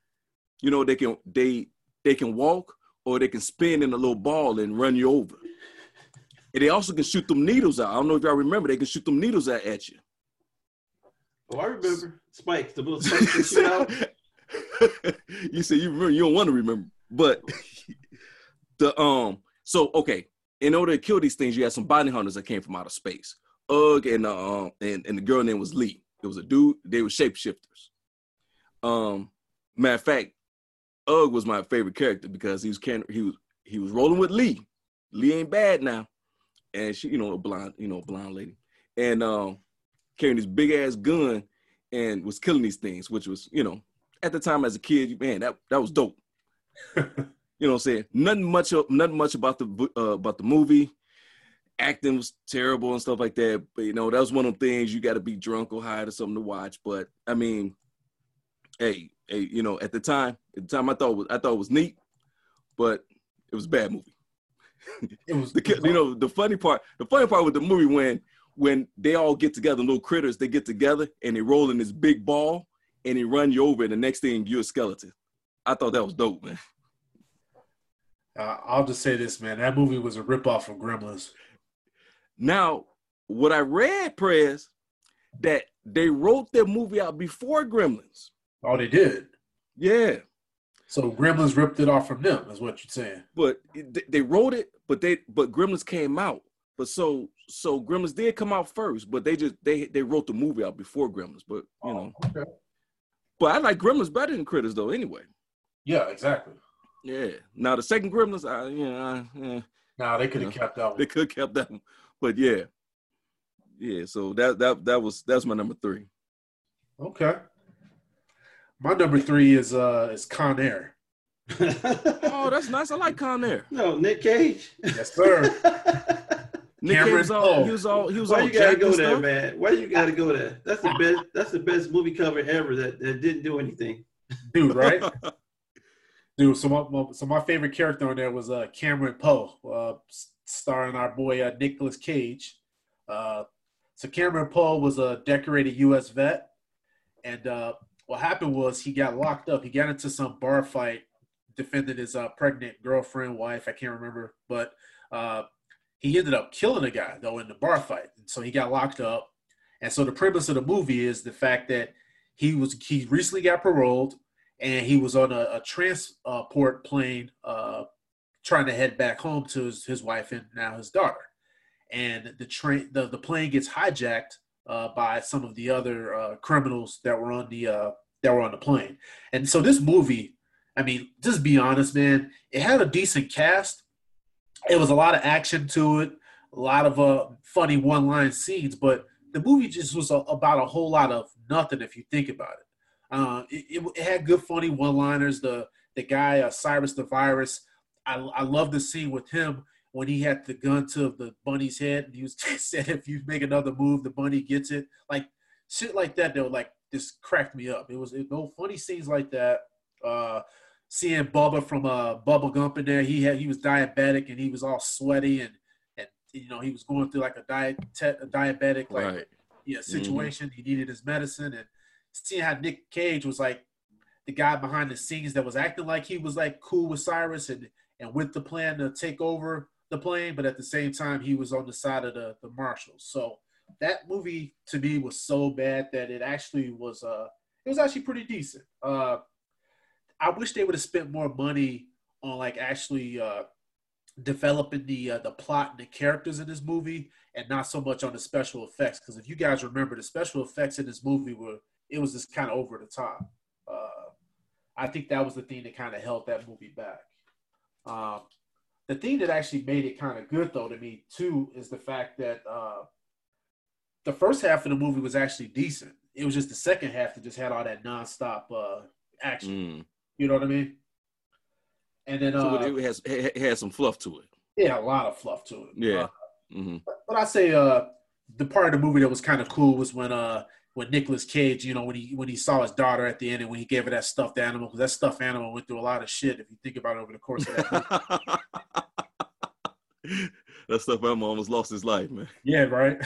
You know, they can they they can walk or they can spin in a little ball and run you over. And they also can shoot them needles out. I don't know if y'all remember, they can shoot them needles out at you. Oh, I remember spikes, the little spikes that shoot out. You say you remember, you don't want to remember, but the um so okay. In order to kill these things, you had some bounty hunters that came from outer space. Ugg and uh, and, and the girl name was Lee. It was a dude. They were shapeshifters. Um, matter of fact, Ugg was my favorite character because he was he was he was rolling with Lee. Lee ain't bad now, and she, you know, a blonde, you know, blonde lady, and um, carrying this big ass gun and was killing these things, which was, you know, at the time as a kid, man, that that was dope. You know what I'm saying? Nothing much, nothing much about the uh, about the movie. Acting was terrible and stuff like that. But, you know, that was one of the things you got to be drunk or high or something to watch. But I mean, hey, hey, you know, at the time, at the time, I thought it was, I thought it was neat, but it was a bad movie. It was, the, you know, the funny part, the funny part with the movie when when they all get together, little critters, they get together and they roll in this big ball and they run you over, and the next thing you're a skeleton. I thought that was dope, man. Uh, I'll just say this, man. That movie was a ripoff of Gremlins. Now, what I read, Prez, that they wrote their movie out before Gremlins. Oh, they did? Yeah. So Gremlins ripped it off from them, is what you're saying. But it, they wrote it, but they but Gremlins came out. But so so Gremlins did come out first, but they just they they wrote the movie out before Gremlins. But you oh, know, okay. But I like Gremlins better than Critters, though. Anyway. Yeah, exactly. Yeah. Now the second Gremlins, I you know, I, eh, nah, they could have you know, kept that one. They could have kept that one, but yeah, yeah. So that that that was that's my number three. Okay. My number three is uh is Con Air. Oh, that's nice. I like Con Air. No, Nick Cage. Yes, sir. Nick Cameron Cage was all Cole. he was all he was Why all you gotta go there, stuff? man? Why you gotta go there? That's the best. That's the best movie cover ever that that didn't do anything. Dude, right? Dude, so my, my so my favorite character on there was uh, Cameron Poe, uh, starring our boy uh, Nicolas Cage. Uh, so Cameron Poe was a decorated U S vet, and uh, what happened was he got locked up. He got into some bar fight, defended his uh, pregnant girlfriend, wife, I can't remember, but uh, he ended up killing a guy though in the bar fight. And so he got locked up, and so the premise of the movie is the fact that he was he recently got paroled. And he was on a, a transport plane uh, trying to head back home to his, his wife and now his daughter. And the train, the, the plane gets hijacked uh, by some of the other uh, criminals that were on the uh, that were on the plane. And so this movie, I mean, just be honest, man, it had a decent cast. It was a lot of action to it, a lot of uh, funny one-line scenes. But the movie just was a, about a whole lot of nothing if you think about it. Uh, it, it had good, funny one-liners. The the guy, uh, Cyrus the Virus, I, I love the scene with him when he had the gun to the bunny's head. And he was said, if you make another move, the bunny gets it. Like, shit like that though, like, just cracked me up. It was it, no funny scenes like that. Uh, seeing Bubba from uh, Bubba Gump in there, he had he was diabetic and he was all sweaty and and you know he was going through like a diet te- a diabetic like right. yeah situation. Mm-hmm. He needed his medicine, and seeing how Nick Cage was like the guy behind the scenes that was acting like he was like cool with Cyrus and and with the plan to take over the plane, but at the same time he was on the side of the the marshals. So that movie to me was so bad that it actually was uh it was actually pretty decent. Uh, I wish they would have spent more money on like actually uh, developing the uh, the plot and the characters in this movie, and not so much on the special effects. Because if you guys remember, the special effects in this movie were it was just kind of over the top. Uh, I think that was the thing that kind of held that movie back. Um, the thing that actually made it kind of good though to me too is the fact that uh, the first half of the movie was actually decent. It was just the second half that just had all that nonstop uh, action. Mm. You know what I mean? And then so uh, it has it has some fluff to it. Yeah, a lot of fluff to it. Yeah. Uh, mm-hmm. But, but I say uh, the part of the movie that was kind of cool was when uh when Nicolas Cage, you know, when he when he saw his daughter at the end and when he gave her that stuffed animal, because that stuffed animal went through a lot of shit if you think about it over the course of that movie. That stuffed animal almost lost his life, man. Yeah, right.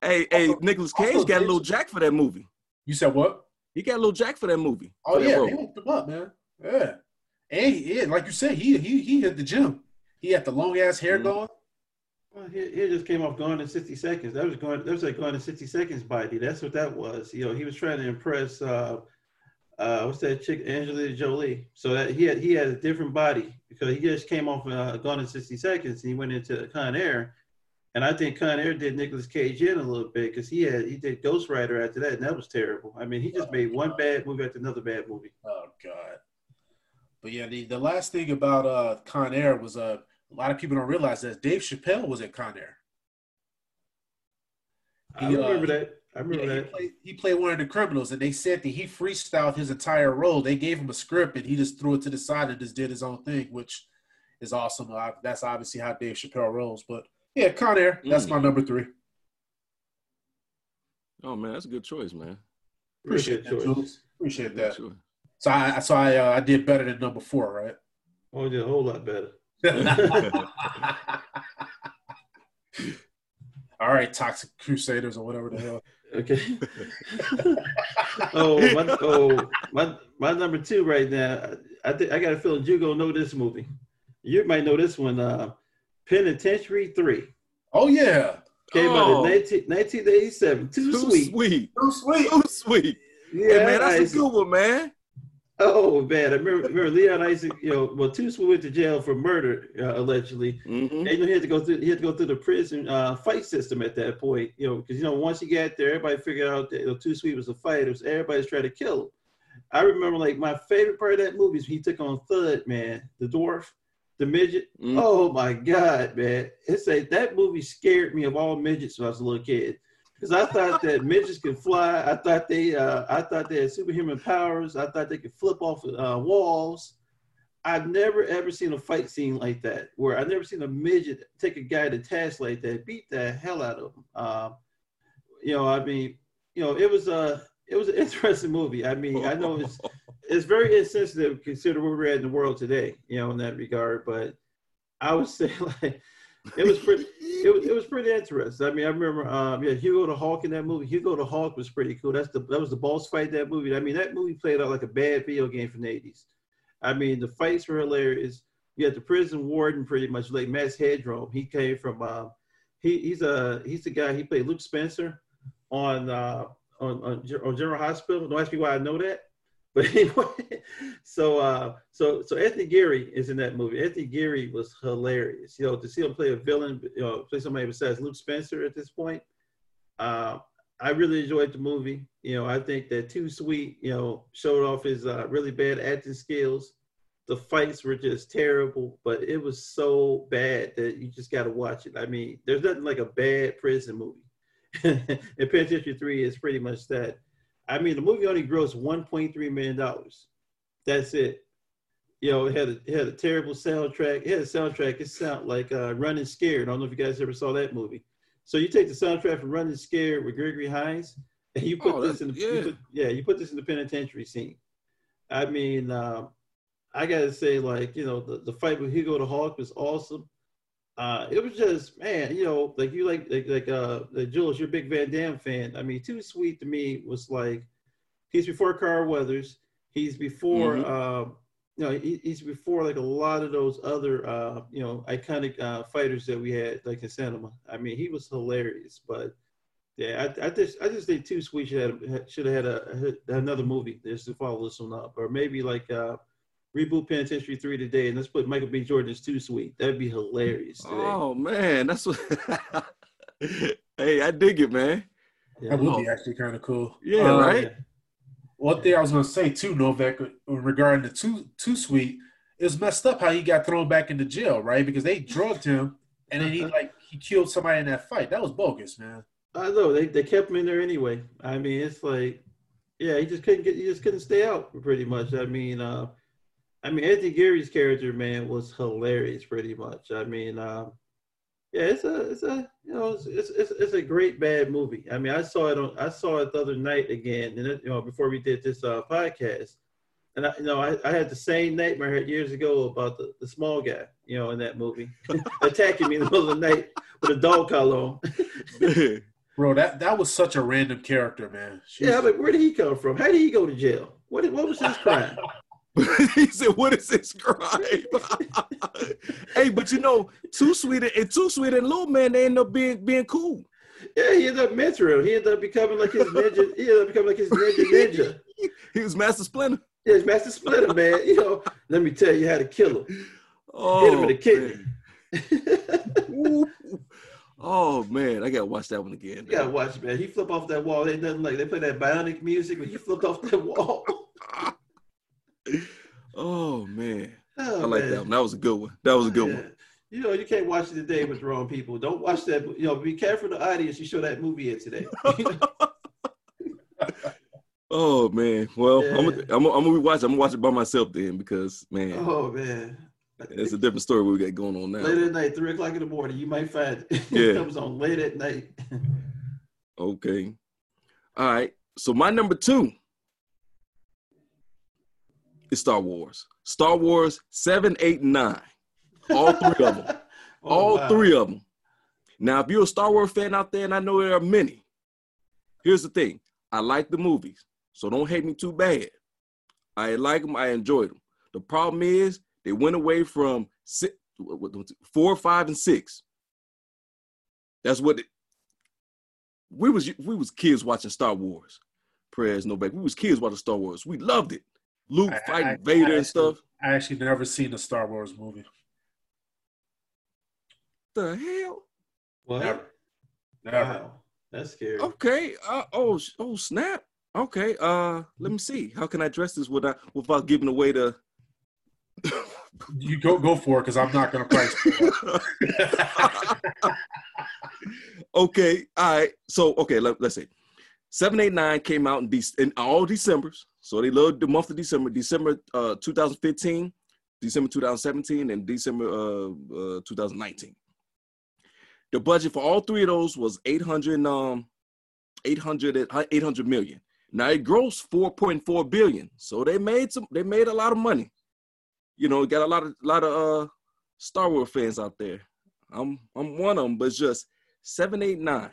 hey, hey, Nicolas Cage also, got a little jack for that movie. You said what? He got a little jack for that movie. Oh yeah, they hooked him up, man. Yeah, and he, yeah, like you said, he he he hit the gym. He had the long ass hair mm-hmm. going. Well, he, he just came off Gone in sixty Seconds. That was going. That was like Gone in sixty Seconds, body. That's what that was. You know, he was trying to impress. Uh, uh, what's that chick, Angelina Jolie? So that he had he had a different body because he just came off uh, Gone in sixty Seconds and he went into Con Air. And I think Con Air did Nicolas Cage in a little bit because he had he did Ghost Rider after that, and that was terrible. I mean, he just oh, made one God. bad movie after another bad movie. Oh God! But yeah, the, the last thing about uh, Con Air was uh, a lot of people don't realize that Dave Chappelle was at Con Air. He, I remember uh, that. I remember yeah, that. He played, he played one of the criminals, and they said that he freestyled his entire role. They gave him a script, and he just threw it to the side and just did his own thing, which is awesome. Uh, that's obviously how Dave Chappelle rolls, but. Yeah, Con Air. That's mm. my number three. Oh man, that's a good choice, man. Appreciate, Appreciate that, Jules. Appreciate that. Choice. So I, so I, uh, I did better than number four, right? Oh, you did a whole lot better. All right, Toxic Crusaders or whatever the hell. Okay. oh, my, oh, my, my number two right now. I think I got a feeling you're gonna know this movie. You might know this one. Uh, Penitentiary three. Oh, yeah. Came oh. out in nineteen eighty-seven. Too, Too sweet. sweet. Too sweet. Too sweet. Yeah, hey, man, that's Isaac. a good one, man. Oh, man. I remember, remember Leon Isaac, you know, well, Too Sweet went to jail for murder, uh, allegedly. Mm-hmm. And you know, he had to go through, he had to go through the prison uh, fight system at that point, you know, because, you know, once he got there, everybody figured out that you know, Too Sweet was a fighter. It was everybody's trying to kill him. I remember, like, my favorite part of that movie is when he took on Thud, man, the dwarf. The midget, mm. oh my God, man! It's a that movie scared me of all midgets when I was a little kid, because I thought that midgets could fly. I thought they, uh, I thought they had superhuman powers. I thought they could flip off uh, walls. I've never ever seen a fight scene like that where I've never seen a midget take a guy to task like that, beat the hell out of him. Um, you know, I mean, you know, it was a it was an interesting movie. I mean, I know it's. It's very insensitive considering where we're at in the world today, you know, in that regard. But I would say, like, it was pretty, it was, it was pretty interesting. I mean, I remember, um, yeah, Hugo the Hulk in that movie. Hugo the Hulk was pretty cool. That's the that was the boss fight in that movie. I mean, that movie played out like a bad video game from the eighties. I mean, the fights were hilarious. You had the prison warden, pretty much like Max Headroom. He came from, uh, he he's a he's the guy he played Luke Spencer on uh, on, on on General Hospital. Don't ask me why I know that. But anyway, so uh, so so Anthony Geary is in that movie. Anthony Geary was hilarious. You know, to see him play a villain, you know, play somebody besides Luke Spencer at this point. Uh, I really enjoyed the movie. You know, I think that Too Sweet, you know, showed off his uh, really bad acting skills. The fights were just terrible, but it was so bad that you just got to watch it. I mean, there's nothing like a bad prison movie. And Penitentiary three is pretty much that. I mean, the movie only grossed one point three million dollars. That's it. You know, it had a, it had a terrible soundtrack. It had a soundtrack. It sounded like uh, Running Scared. I don't know if you guys ever saw that movie. So you take the soundtrack from Running Scared with Gregory Hines, and you put oh, this in the yeah. You put, yeah, you put this in the penitentiary scene. I mean, uh, I gotta say, like, you know, the, the fight with Hugo the Hawk was awesome. Uh, it was just, man, you know, like you like like like uh, like Jules, you're a big Van Damme fan. I mean, Too Sweet to me was like, he's before Carl Weathers. He's before, mm-hmm. uh, you know, he, he's before like a lot of those other, uh, you know, iconic uh, fighters that we had like in cinema. I mean, he was hilarious. But yeah, I, I just I just think Too Sweet should have should have had a, a, another movie just to follow this one up, or maybe like uh, reboot Penitentiary three today, and let's put Michael B. Jordan's Too Sweet. That'd be hilarious today. Oh man, that's what. Hey, I dig it, man. Yeah, that would be actually kind of cool. Yeah, um, right. Yeah. One thing I was going to say, too, Novak, regarding the Too, Too Sweet, it was messed up how he got thrown back into jail, right? Because they drugged him, and then he, like, he killed somebody in that fight. That was bogus, man. I know. They they kept him in there anyway. I mean, it's like, yeah, he just couldn't get, he just couldn't stay out, pretty much. I mean, uh, I mean, Anthony Gary's character, man, was hilarious, pretty much. I mean, um, yeah, it's a, it's a, you know, it's, it's it's it's a great bad movie. I mean, I saw it on, I saw it the other night again, and it, you know, before we did this uh, podcast, and I, you know, I, I had the same nightmare years ago about the, the small guy, you know, in that movie, attacking me in the middle of the night with a dog collar on. Bro, that that was such a random character, man. She's... Yeah, but where did he come from? How did he go to jail? What what was his crime? He said, "What is this crime?" Hey, but you know, Too Sweet and Too Sweet and Little Man, they end up being being cool. Yeah, he ended up mentoring. He ended up becoming like his ninja. He ended up becoming like his ninja ninja. He was Master Splinter. Yeah, he's Master Splinter, man. You know, let me tell you how to kill him. Oh, hit him in the kidney. Oh man, I gotta watch that one again. You gotta watch, man. He flipped off that wall. Ain't nothing like they play that bionic music when you flipped off that wall. Oh man, oh, I like man. that one. That was a good one. That was a good yeah. one. You know, you can't watch it today with the wrong people. Don't watch that. You know, be careful the audience you show that movie in today. You know? Oh man, well, yeah. I'm gonna I'm gonna rewatch. I'm gonna watch it by myself then, because man, oh man, it's a different story we got going on now. Late at night, three o'clock in the morning, you might find it, yeah. It comes on late at night. Okay, all right. So my number two. It's Star Wars. Star Wars seven, eight, nine. All three of them. oh, All wow. three of them. Now, if you're a Star Wars fan out there, and I know there are many, here's the thing. I like the movies, so don't hate me too bad. I like them. I enjoyed them. The problem is they went away from six, four, five, and six. That's what it, we was. We was kids watching Star Wars. Prayers no back. We was kids watching Star Wars. We loved it. Luke fighting I, I, Vader I actually, and stuff. I actually never seen a Star Wars movie. The hell? What? Never. never. Wow. That's scary. Okay. Uh, oh, oh, snap. Okay. Uh, let me see. How can I dress this without without giving away the? You go go for it, because I'm not gonna price it. Okay. All right. So okay. Let, let's see. seven eight nine came out in, De- in all Decembers. So they loved the month of December, December uh, two thousand fifteen, December two thousand seventeen, and December uh, uh, two thousand nineteen. The budget for all three of those was eight hundred, um, eight hundred, eight hundred million. Now it grossed four point four billion. So they made some, they made a lot of money. You know, got a lot of lot of uh, Star Wars fans out there. I'm I'm one of them, but it's just seven eight nine.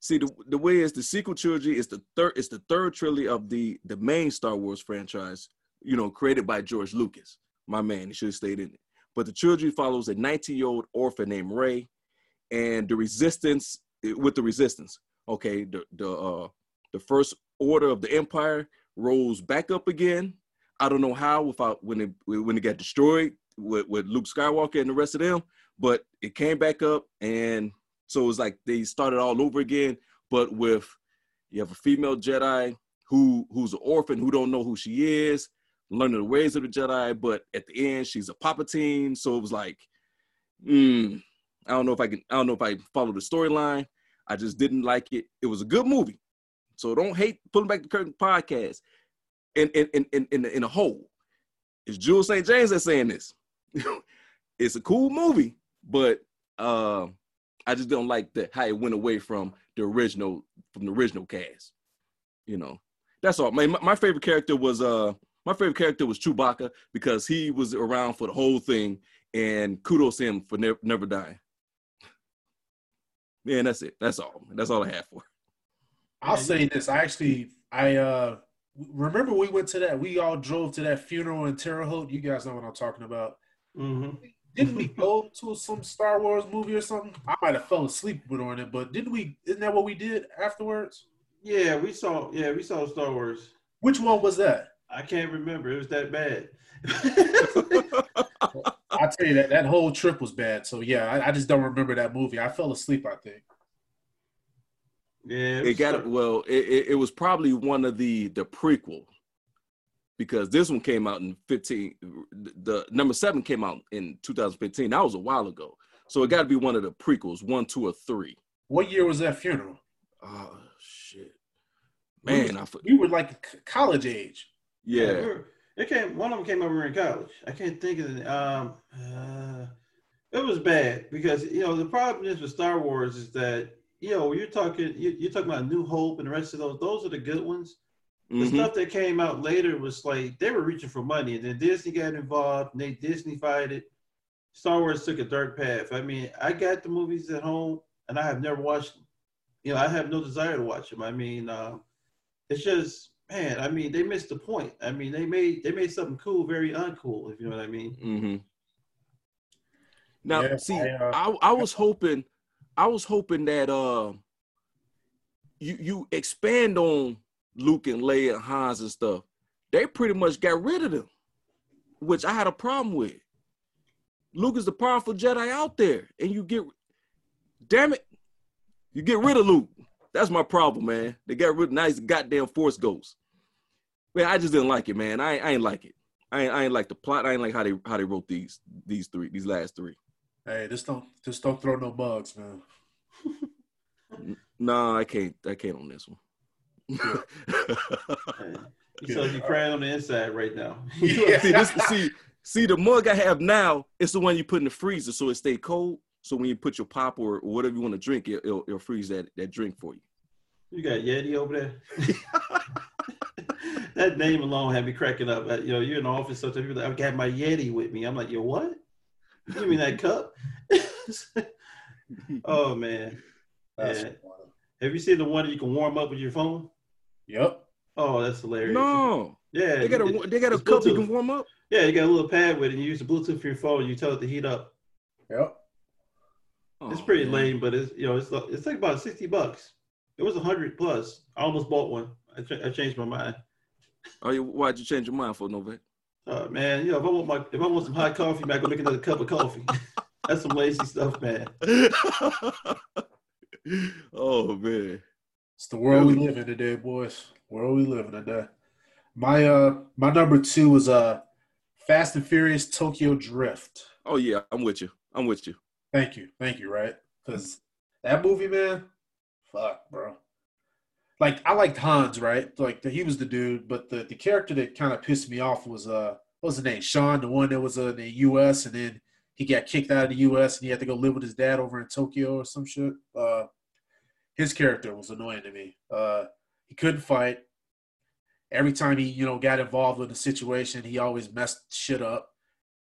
See, the, the way is the sequel trilogy is the third is the third trilogy of the, the main Star Wars franchise, you know, created by George Lucas. My man, he should have stayed in it. But the trilogy follows a nineteen-year-old orphan named Rey, and the resistance with the resistance. Okay, the the uh, the First Order of the Empire rose back up again. I don't know how without when it when it got destroyed with, with Luke Skywalker and the rest of them, but it came back up. And so it's like they started all over again, but with you have a female Jedi who who's an orphan who don't know who she is, learning the ways of the Jedi, but at the end she's a Palpatine. So it was like, mm, I don't know if I can, I don't know if I follow the storyline. I just didn't like it. It was a good movie, so don't hate Pulling Back the Curtain podcast. In in in in in, in a whole, it's Jules Saint James that's saying this. It's a cool movie, but. Uh, I just don't like the how it went away from the original from the original cast. You know, that's all. My my favorite character was uh my favorite character was Chewbacca, because he was around for the whole thing, and kudos him for ne- never dying. Man, that's it. That's all. That's all I have for. I'll say this. I actually I uh remember we went to that. We all drove to that funeral in Terre Haute. You guys know what I'm talking about. Mm-hmm. Didn't we go to some Star Wars movie or something? I might have fell asleep on it, but didn't we? Isn't that what we did afterwards? Yeah, we saw. Yeah, we saw Star Wars. Which one was that? I can't remember. It was that bad. I tell you that that whole trip was bad. So yeah, I, I just don't remember that movie. I fell asleep, I think. Yeah, it, it got well. It, it it was probably one of the the prequel, because this one came out in fifteen. The, the number seven came out in two thousand fifteen. That was a while ago. So it got to be one of the prequels, one, two, or three. What year was that funeral? Oh shit, man! We, I forgot. We were like college age. Yeah. yeah we were, it came. One of them came over in college. I can't think of it. Um, uh, it was bad because you know the problem is with Star Wars is that. You know, you're talking, you're talking about New Hope and the rest of those. Those are the good ones. The mm-hmm. stuff that came out later was like, they were reaching for money. And then Disney got involved, and they Disney-fied it. Star Wars took a dark path. I mean, I got the movies at home, and I have never watched them. You know, I have no desire to watch them. I mean, uh, it's just, man, I mean, they missed the point. I mean, they made they made something cool very uncool, if you know what I mean. Mm-hmm. Now, yeah, see, I, uh, I, I was hoping... I was hoping that uh, you you expand on Luke and Leia and Hans and stuff. They pretty much got rid of them, which I had a problem with. Luke is the powerful Jedi out there, and you get, damn it, you get rid of Luke. That's my problem, man. They got rid of nice goddamn Force Ghosts. Man, I just didn't like it, man. I, I ain't like it. I ain't, I ain't like the plot. I ain't like how they how they wrote these these three these last three. Hey, just don't just don't throw no bugs, man. Nah, I can't. I can't on this one. Yeah. So you're crying on the inside right now. Yeah. see, this, see, see, the mug I have now is the one you put in the freezer, so it stay cold. So when you put your pop or whatever you want to drink, it, it'll, it'll freeze that, that drink for you. You got Yeti over there. That name alone had me cracking up. You know, you're in the office sometimes. You're like, I've got my Yeti with me. I'm like, yo, what? You mean that cup? Oh, man. Yeah. Have you seen the one that you can warm up with your phone? Yep. Oh, that's hilarious. No. Yeah. They got a, they got a cup Bluetooth. You can warm up? Yeah, you got a little pad with it. And you use the Bluetooth for your phone. You tell it to heat up. Yep. Oh, it's pretty man. lame, but it's you know it's it's like about sixty bucks. It was one hundred plus. I almost bought one. I, ch- I changed my mind. Oh, why'd you change your mind for, Novak? Oh, man, you know, if I want my, if I want some hot coffee, man, I go make another cup of coffee. That's some lazy stuff, man. Oh, man. It's the world we live in today, boys. World we live in today. My, uh, my number two is uh, Fast and Furious Tokyo Drift. Oh, yeah, I'm with you. I'm with you. Thank you. Thank you, right? Because that movie, man, fuck, bro. Like, I liked Hans, right? Like, the, he was the dude, but the, the character that kind of pissed me off was, uh, what was his name? Sean, the one that was uh, in the U S, and then he got kicked out of the U S, and he had to go live with his dad over in Tokyo or some shit. Uh, his character was annoying to me. Uh, he couldn't fight. Every time he, you know, got involved with a situation, he always messed shit up.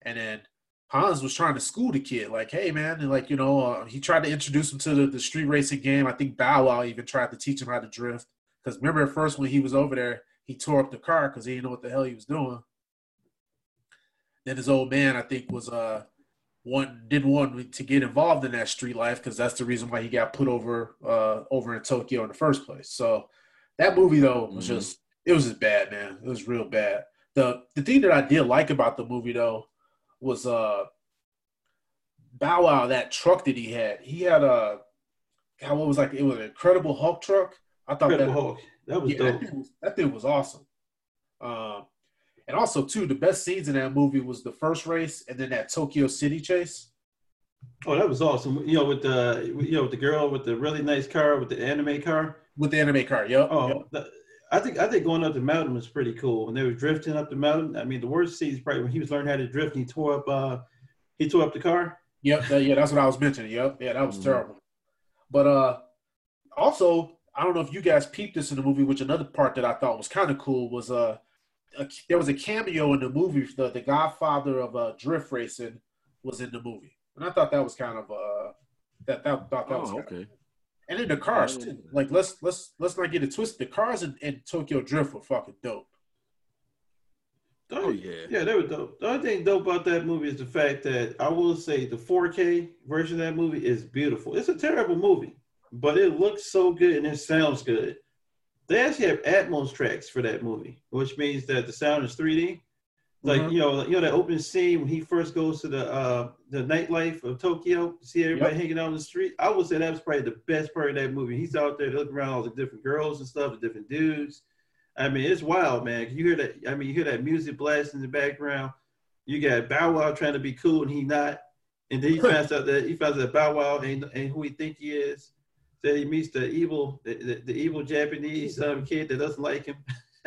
And then Hans was trying to school the kid, like, hey, man, and like, you know, uh, he tried to introduce him to the, the street racing game. I think Bow Wow even tried to teach him how to drift. Because remember at first when he was over there, he tore up the car because he didn't know what the hell he was doing. Then his old man, I think, was uh, one didn't want to get involved in that street life because that's the reason why he got put over uh, over in Tokyo in the first place. So that movie, though, was mm-hmm. just – it was just bad, man. It was real bad. The, the thing that I did like about the movie, though, was uh Bow Wow, that truck that he had. He had a God, what was like it was an Incredible Hulk truck. I thought Incredible that Hulk. That was yeah, dope. That thing was, that thing was awesome. Um, and also too, the best scenes in that movie was the first race and then that Tokyo City chase. Oh, that was awesome. You know, with the you know with the girl with the really nice car, with the anime car. With the anime car, yep. Oh, yep. The, I think I think going up the mountain was pretty cool. When they were drifting up the mountain, I mean, the worst scene is probably when he was learning how to drift and he tore up, uh, he tore up the car. Yep, yeah, that's what I was mentioning. Yep, yeah, that was mm-hmm. terrible. But uh, also, I don't know if you guys peeped this in the movie, which another part that I thought was kind of cool was uh, a, there was a cameo in the movie. The, the godfather of uh, drift racing was in the movie. And I thought that was kind of uh, that that thought that oh, was okay. Of, and in the cars, too. Like let's let's let's not get it twisted. The cars in, in Tokyo Drift were fucking dope. Oh yeah, yeah, they were dope. The only thing dope about that movie is the fact that I will say the four K version of that movie is beautiful. It's a terrible movie, but it looks so good and it sounds good. They actually have Atmos tracks for that movie, which means that the sound is three D. Like mm-hmm. you know, you know that opening scene when he first goes to the uh, the nightlife of Tokyo, see everybody yep. hanging out on the street. I would say that was probably the best part of that movie. He's out there looking around all the different girls and stuff, the different dudes. I mean, it's wild, man. You hear that? I mean, you hear that music blast in the background. You got Bow Wow trying to be cool and he not, and then he finds out that he finds out Bow Wow ain't, ain't who he think he is. Then he meets the evil, the, the, the evil Japanese um, kid that doesn't like him.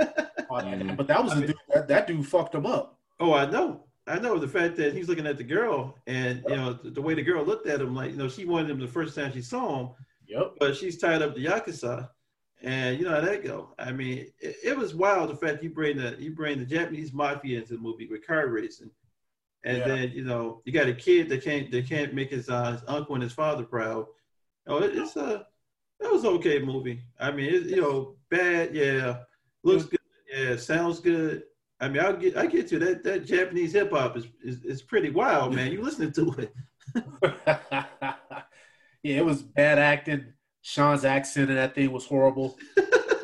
Mm-hmm. But that was I the mean, dude, that, that dude fucked him up. Oh, I know, I know. The fact that he's looking at the girl, and you know the, the way the girl looked at him, like you know she wanted him the first time she saw him. Yep. But she's tied up the yakuza. And you know how that go. I mean, it, it was wild the fact you bring the you bring the Japanese mafia into the movie with car racing, and yeah. then you know you got a kid that can't that can't make his, uh, his uncle and his father proud. Oh, it, it's a that it was an okay movie. I mean, it, you know, bad, yeah, looks good, yeah, sounds good. I mean, I'll get I get to that that Japanese hip hop is, is is pretty wild, man. You listening to it? Yeah, it was bad acting. Sean's accent in that thing was horrible.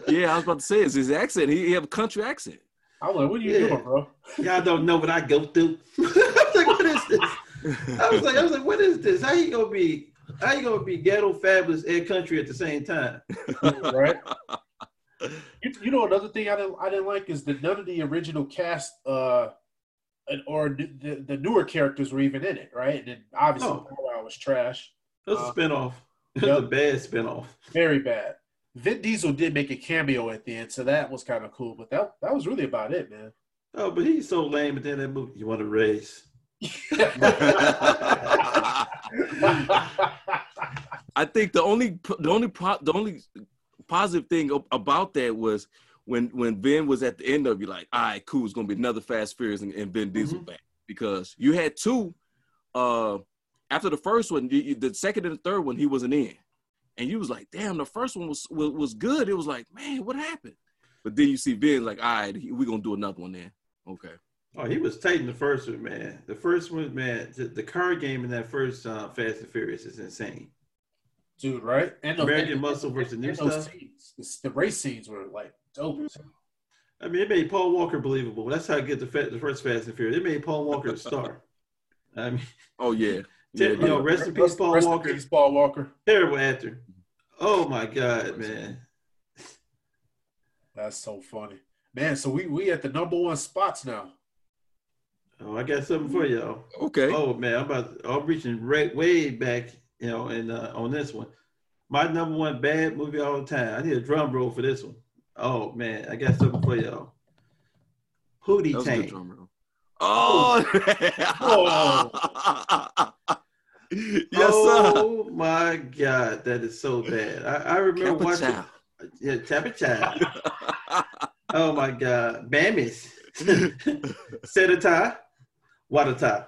Yeah, I was about to say, it's his accent. He, he have a country accent. I was like, what are you yeah. doing, bro? Y'all don't know what I go through. I was like, what is this? I was like, I was like, what is this? How you gonna be? How you gonna be ghetto, fabulous, and country at the same time? Right. You, you know, another thing I didn't I didn't like is that none of the original cast, uh, or the, the newer characters were even in it, right? And then obviously, oh. I was trash. That's uh, a spinoff. It was yep. a bad spinoff. Very bad. Vin Diesel did make a cameo at the end, so that was kind of cool. But that that was really about it, man. Oh, but he's so lame. But then that movie, you want to race? I think the only the only pro, the only positive thing about that was when when Vin was at the end of you, like, all right, cool, it's gonna be another Fast Furious and, and Vin Diesel mm-hmm. back because you had two. Uh, After the first one, the second and the third one, he wasn't in. And you was like, damn, the first one was was, was good. It was like, man, what happened? But then you see Ben like, all right, we're going to do another one then. Okay. Oh, he was tight in the first one, man. The first one, man, the, the card game in that first uh, Fast and Furious is insane. Dude, right? And American and, Muscle versus and, new and stuff. Scenes, the race scenes were like dope. I mean, it made Paul Walker believable. That's how I get the, the first Fast and Furious. It made Paul Walker a star. I mean, oh, yeah. Yeah, you know, rest in peace, Paul Walker. Rest in peace, Paul Walker. Terrible actor. Oh my God, man. That's so funny, man. So we we at the number one spots now. Oh, I got something for y'all. Okay. Oh man, I'm about to, I'm reaching right way back, you know, and uh, on this one, my number one bad movie all the time. I need a drum roll for this one. Oh man, I got something for y'all. Pootie Tang. Oh. Oh. Yes, oh sir. My God, that is so bad. I, I remember watching. Yeah, Tapacha. Oh my God, Bammies, Sedata, Watata.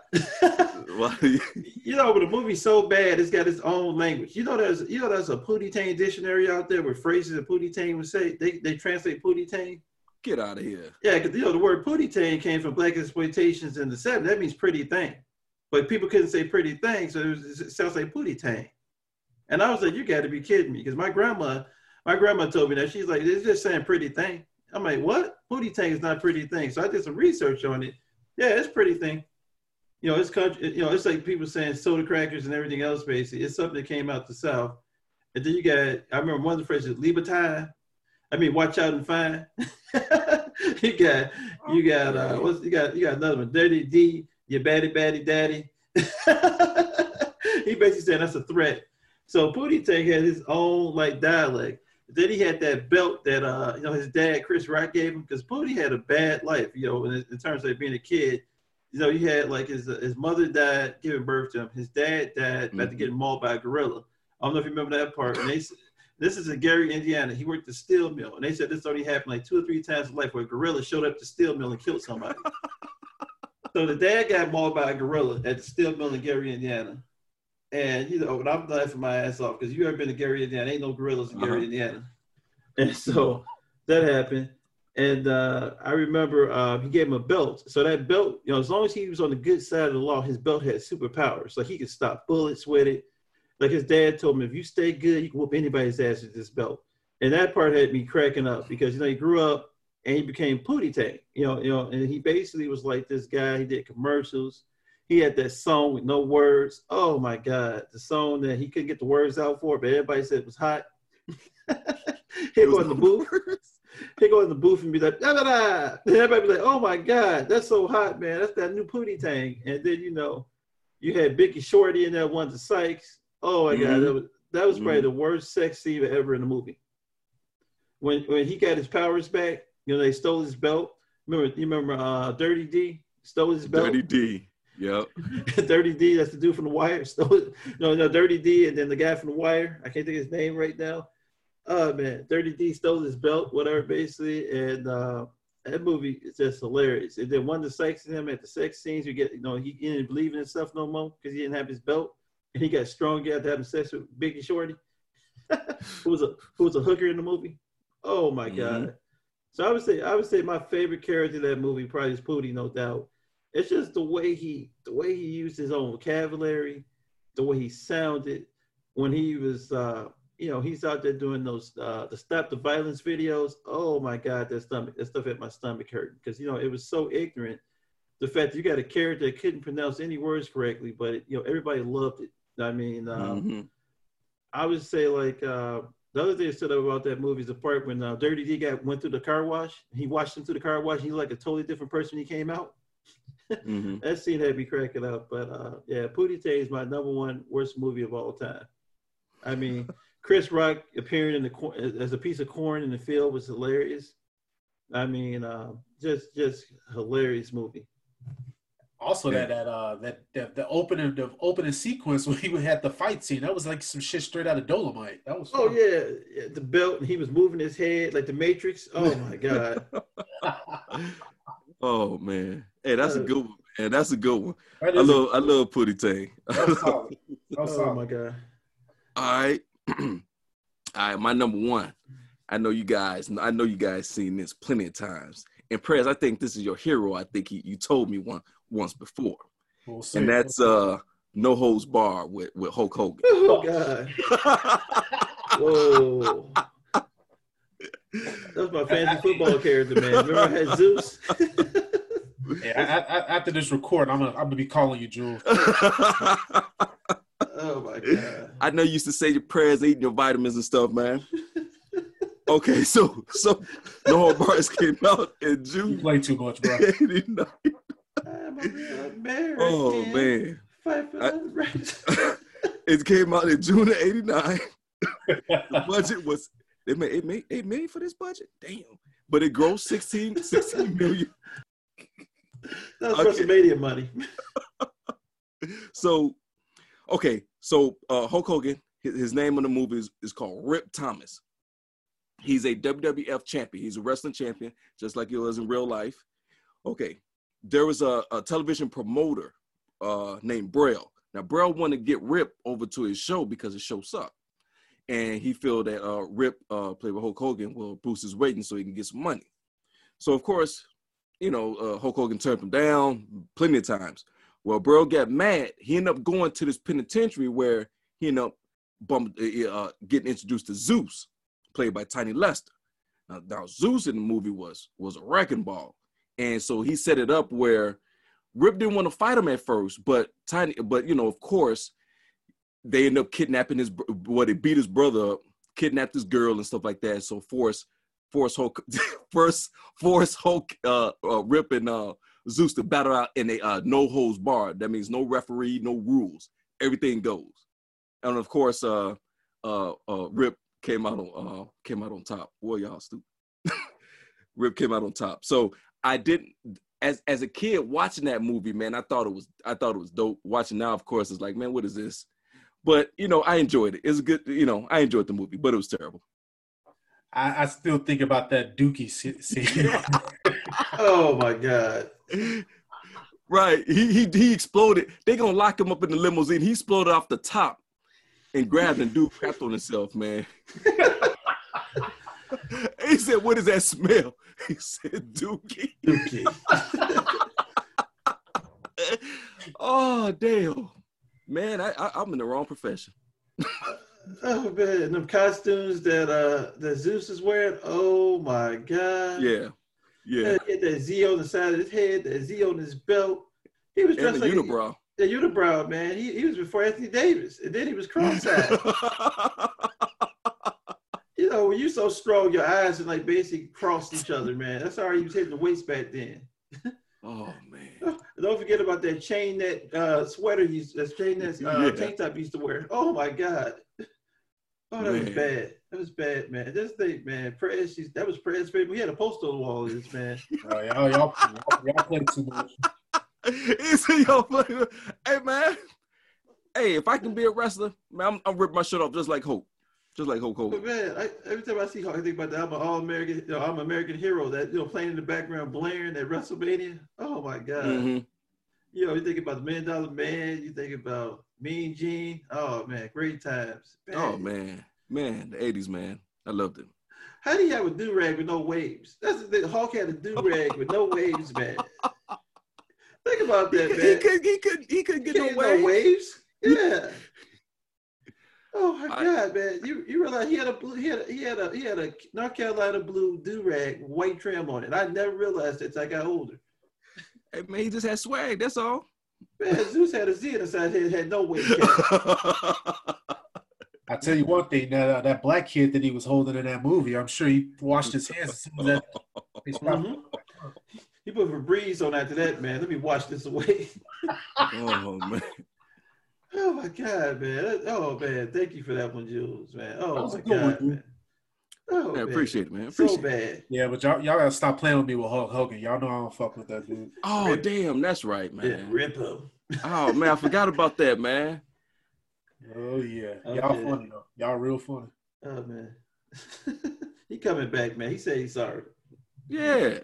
You know, but the movie's so bad, it's got its own language. You know, there's you know there's a Pootie Tang dictionary out there where phrases that Pootie Tang would say. They they translate Pootie Tang. Get out of here. Yeah, because you know the word Pootie Tang came from black exploitations in the seventies. That means pretty thing. But people couldn't say pretty thing, so it, was, it sounds like Pootie Tang. And I was like, you got to be kidding me. Because my grandma, my grandma told me that. She's like, it's just saying pretty thing. I'm like, what? Pootie Tang is not pretty thing. So I did some research on it. Yeah, it's pretty thing. You know, it's country, you know, it's like people saying soda crackers and everything else, basically. It's something that came out the South. And then you got, I remember one of the phrases, Libertine. I mean, watch out and find. you got, you got, uh, what's, you got, you got another one, Dirty D. Your baddie, baddie, daddy. He basically said that's a threat. So Pootie Tang had his own like dialect. Then he had that belt that uh you know his dad Chris Rock gave him because Pootie had a bad life, you know, in, in terms of being a kid. You know, he had like his uh, his mother died giving birth to him. His dad died about mm-hmm. to get mauled by a gorilla. I don't know if you remember that part. And they said, this is in Gary, Indiana. He worked the steel mill. And they said this already happened like two or three times in life where a gorilla showed up to the steel mill and killed somebody. So the dad got mauled by a gorilla at the steel mill in Gary, Indiana. And, you know, but I'm laughing my ass off because you ever been to Gary, Indiana. Ain't no gorillas in Gary, uh-huh. Indiana. And so that happened. And uh, I remember uh, he gave him a belt. So that belt, you know, as long as he was on the good side of the law, his belt had superpowers. So he could stop bullets with it. Like his dad told him, if you stay good, you can whoop anybody's ass with this belt. And that part had me cracking up because, you know, he grew up and he became Pootie Tang. You know, you know, and he basically was like this guy. He did commercials. He had that song with no words. Oh, my God. The song that he couldn't get the words out for, but everybody said it was hot. He'd go in the booth. He'd go in the booth and be like, da da da. And everybody be like, oh, my God, that's so hot, man. That's that new Pootie Tang. And then, you know, you had Bicky Shorty in there, one of the Sykes. Oh, my mm-hmm. God. That was, that was mm-hmm. probably the worst sex scene ever in the movie. When when he got his powers back, you know, they stole his belt. Remember, you remember uh, Dirty D stole his belt? Dirty D. Yep. Dirty D, that's the dude from The Wire. So, no, no, Dirty D, and then the guy from The Wire. I can't think of his name right now. Oh, man. Dirty D stole his belt, whatever, basically. And uh, that movie is just hilarious. And then one of the sex in him at the sex scenes, you get, you know, he didn't believe in himself no more because he didn't have his belt. And he got strong after having sex with Bicky Shorty, who was a who was a hooker in the movie. Oh, my mm-hmm. God. So I would say I would say my favorite character in that movie probably is Pootie, no doubt. It's just the way he the way he used his own vocabulary, the way he sounded when he was uh, you know, he's out there doing those uh, the Stop the Violence videos. Oh my God, that stomach that stuff had my stomach hurting because you know it was so ignorant. The fact that you got a character that couldn't pronounce any words correctly, but it, you know everybody loved it. I mean, um, mm-hmm. I would say like uh, the other thing I said about that movie is the part when uh, Dirty D got went through the car wash. He watched him through the car wash. He's like a totally different person. He came out. Mm-hmm. That scene had me cracking up, but uh, yeah, Pootie Tang is my number one worst movie of all time. I mean, Chris Rock appearing in the cor- as a piece of corn in the field was hilarious. I mean, uh, just just hilarious movie. Also, yeah. that that uh that, that the opening the opening sequence when he had the fight scene that was like some shit straight out of Dolomite. That was fun. Oh yeah, yeah, the belt and he was moving his head like the Matrix. Oh my God. Oh man, hey, that's a good one, man. That's a good one. I love, I love Pootie Tang. Oh my God! All right, all right. My number one. I know you guys. I know you guys seen this plenty of times. And Prez, I think this is your hero. I think he, you told me one once before, we'll and that's uh, No Holds Barred with with Hulk Hogan. Oh God! Whoa. That was my fantasy football character, man. Remember I had Zeus? Yeah, I, I, after this recording, I'm gonna, I'm gonna be calling you, Jewel. Oh my God! I know you used to say your prayers, eating your vitamins and stuff, man. Okay, so so No Holds Barred came out in June. You play too much, bro. I'm a real American. Oh man! Fight for the right. It came out in June of eighty-nine. The budget was. It made it made it made for this budget, damn! But it grossed sixteen million. That's okay. WrestleMania money. so, okay, so uh, Hulk Hogan, his, his name on the movie is, is called Rip Thomas. He's a W W F champion. He's a wrestling champion, just like he was in real life. Okay, there was a, a television promoter uh, named Braille. Now Braille wanted to get Rip over to his show because his show sucked. And he feel that uh, Rip, uh, played with Hulk Hogan, well, Bruce is waiting so he can get some money. So, of course, you know, uh, Hulk Hogan turned him down plenty of times. Well, Bro got mad. He ended up going to this penitentiary where he ended up bumped, uh, getting introduced to Zeus, played by Tiny Lester. Now, now, Zeus in the movie was was a wrecking ball. And so he set it up where Rip didn't want to fight him at first, but Tiny, but, you know, of course, they end up kidnapping his, well, they beat his brother up, kidnapped his girl and stuff like that. So force, force Hulk, force, force Hulk, uh, uh, Rip and uh, Zeus to battle out in a uh, no holds barred. That means no referee, no rules. Everything goes. And of course, uh, uh, uh, Rip came out on uh, came out on top. Well, y'all stupid. Rip came out on top. So I didn't. As as a kid watching that movie, man, I thought it was I thought it was dope. Watching now, of course, it's like, man, what is this? But, you know, I enjoyed it. It's good. You know, I enjoyed the movie, but it was terrible. I, I still think about that Dookie scene. Oh, my God. Right. He, he he exploded. They going to lock him up in the limousine. He exploded off the top and grabbed and dude crapped on himself, man. He said, what is that smell? He said, Dookie. Dookie. Oh, damn. Man, I, I, I'm in the wrong profession. Oh, man. And them costumes that uh, that Zeus is wearing, oh, my God. Yeah, yeah. He had that Z on the side of his head, that Z on his belt. He was dressed and the like unibrow. He, the unibrow, man. He, he was before Anthony Davis, and then he was cross-eyed. You know, when you're so strong, your eyes are like basically crossed each other, man. That's how you was hitting the waist back then. Oh, man. Don't forget about that chain that uh, sweater, he used, that chain that uh, yeah. tank top he used to wear. Oh, my God. Oh, that man. was bad. That was bad, man. This thing, man, Prez, she's, that was Prez's favorite. We had a poster on the wall of this, man. Oh, y'all, y'all, y'all play too much. It's y'all play. Hey, man. Hey, if I can be a wrestler, man, I'm, I'm ripping my shirt off just like Hulk. Just like Hulk Hogan. But man, I, every time I see Hulk, I think about that. I'm an all-American, you know, I'm an American hero. That, you know, playing in the background, blaring at WrestleMania. Oh my God! Mm-hmm. You know, you think about the Million Dollar Man. You think about Mean Gene. Oh man, great times. Man. Oh man, man, the eighties, man. I loved it. How do you have a do rag with no waves? That's the thing. Hulk had a do rag with no waves, man. Think about that, man. He could, he could, he could get, get no waves. No waves? Yeah. Oh my I, God, man! You you realize he had a blue, he had a, he had a he had a North Carolina blue do rag, white trim on it. I never realized that until I got older. Hey man, he just had swag. That's all. Man, Zeus had a Z inside his head, had no way. I tell you one thing, that uh, that black kid that he was holding in that movie, I'm sure he washed his hands as soon as that. Mm-hmm. He put Febreze on after that, man. Let me wash this away. Oh man. Oh my God, man! Oh man, thank you for that one, Jules, man. Oh my God, one, man. Oh, yeah, man. Appreciate it, man. Appreciate so bad. It. Yeah, but y'all, y'all gotta stop playing with me with Hulk Hogan. Y'all know I don't fuck with that dude. Oh rip. Damn, that's right, man. Yeah, rip him. Oh man, I forgot about that, man. Oh yeah, oh, y'all man. Funny though. Y'all real funny. Oh man, he coming back, man. He said he's sorry. Yeah.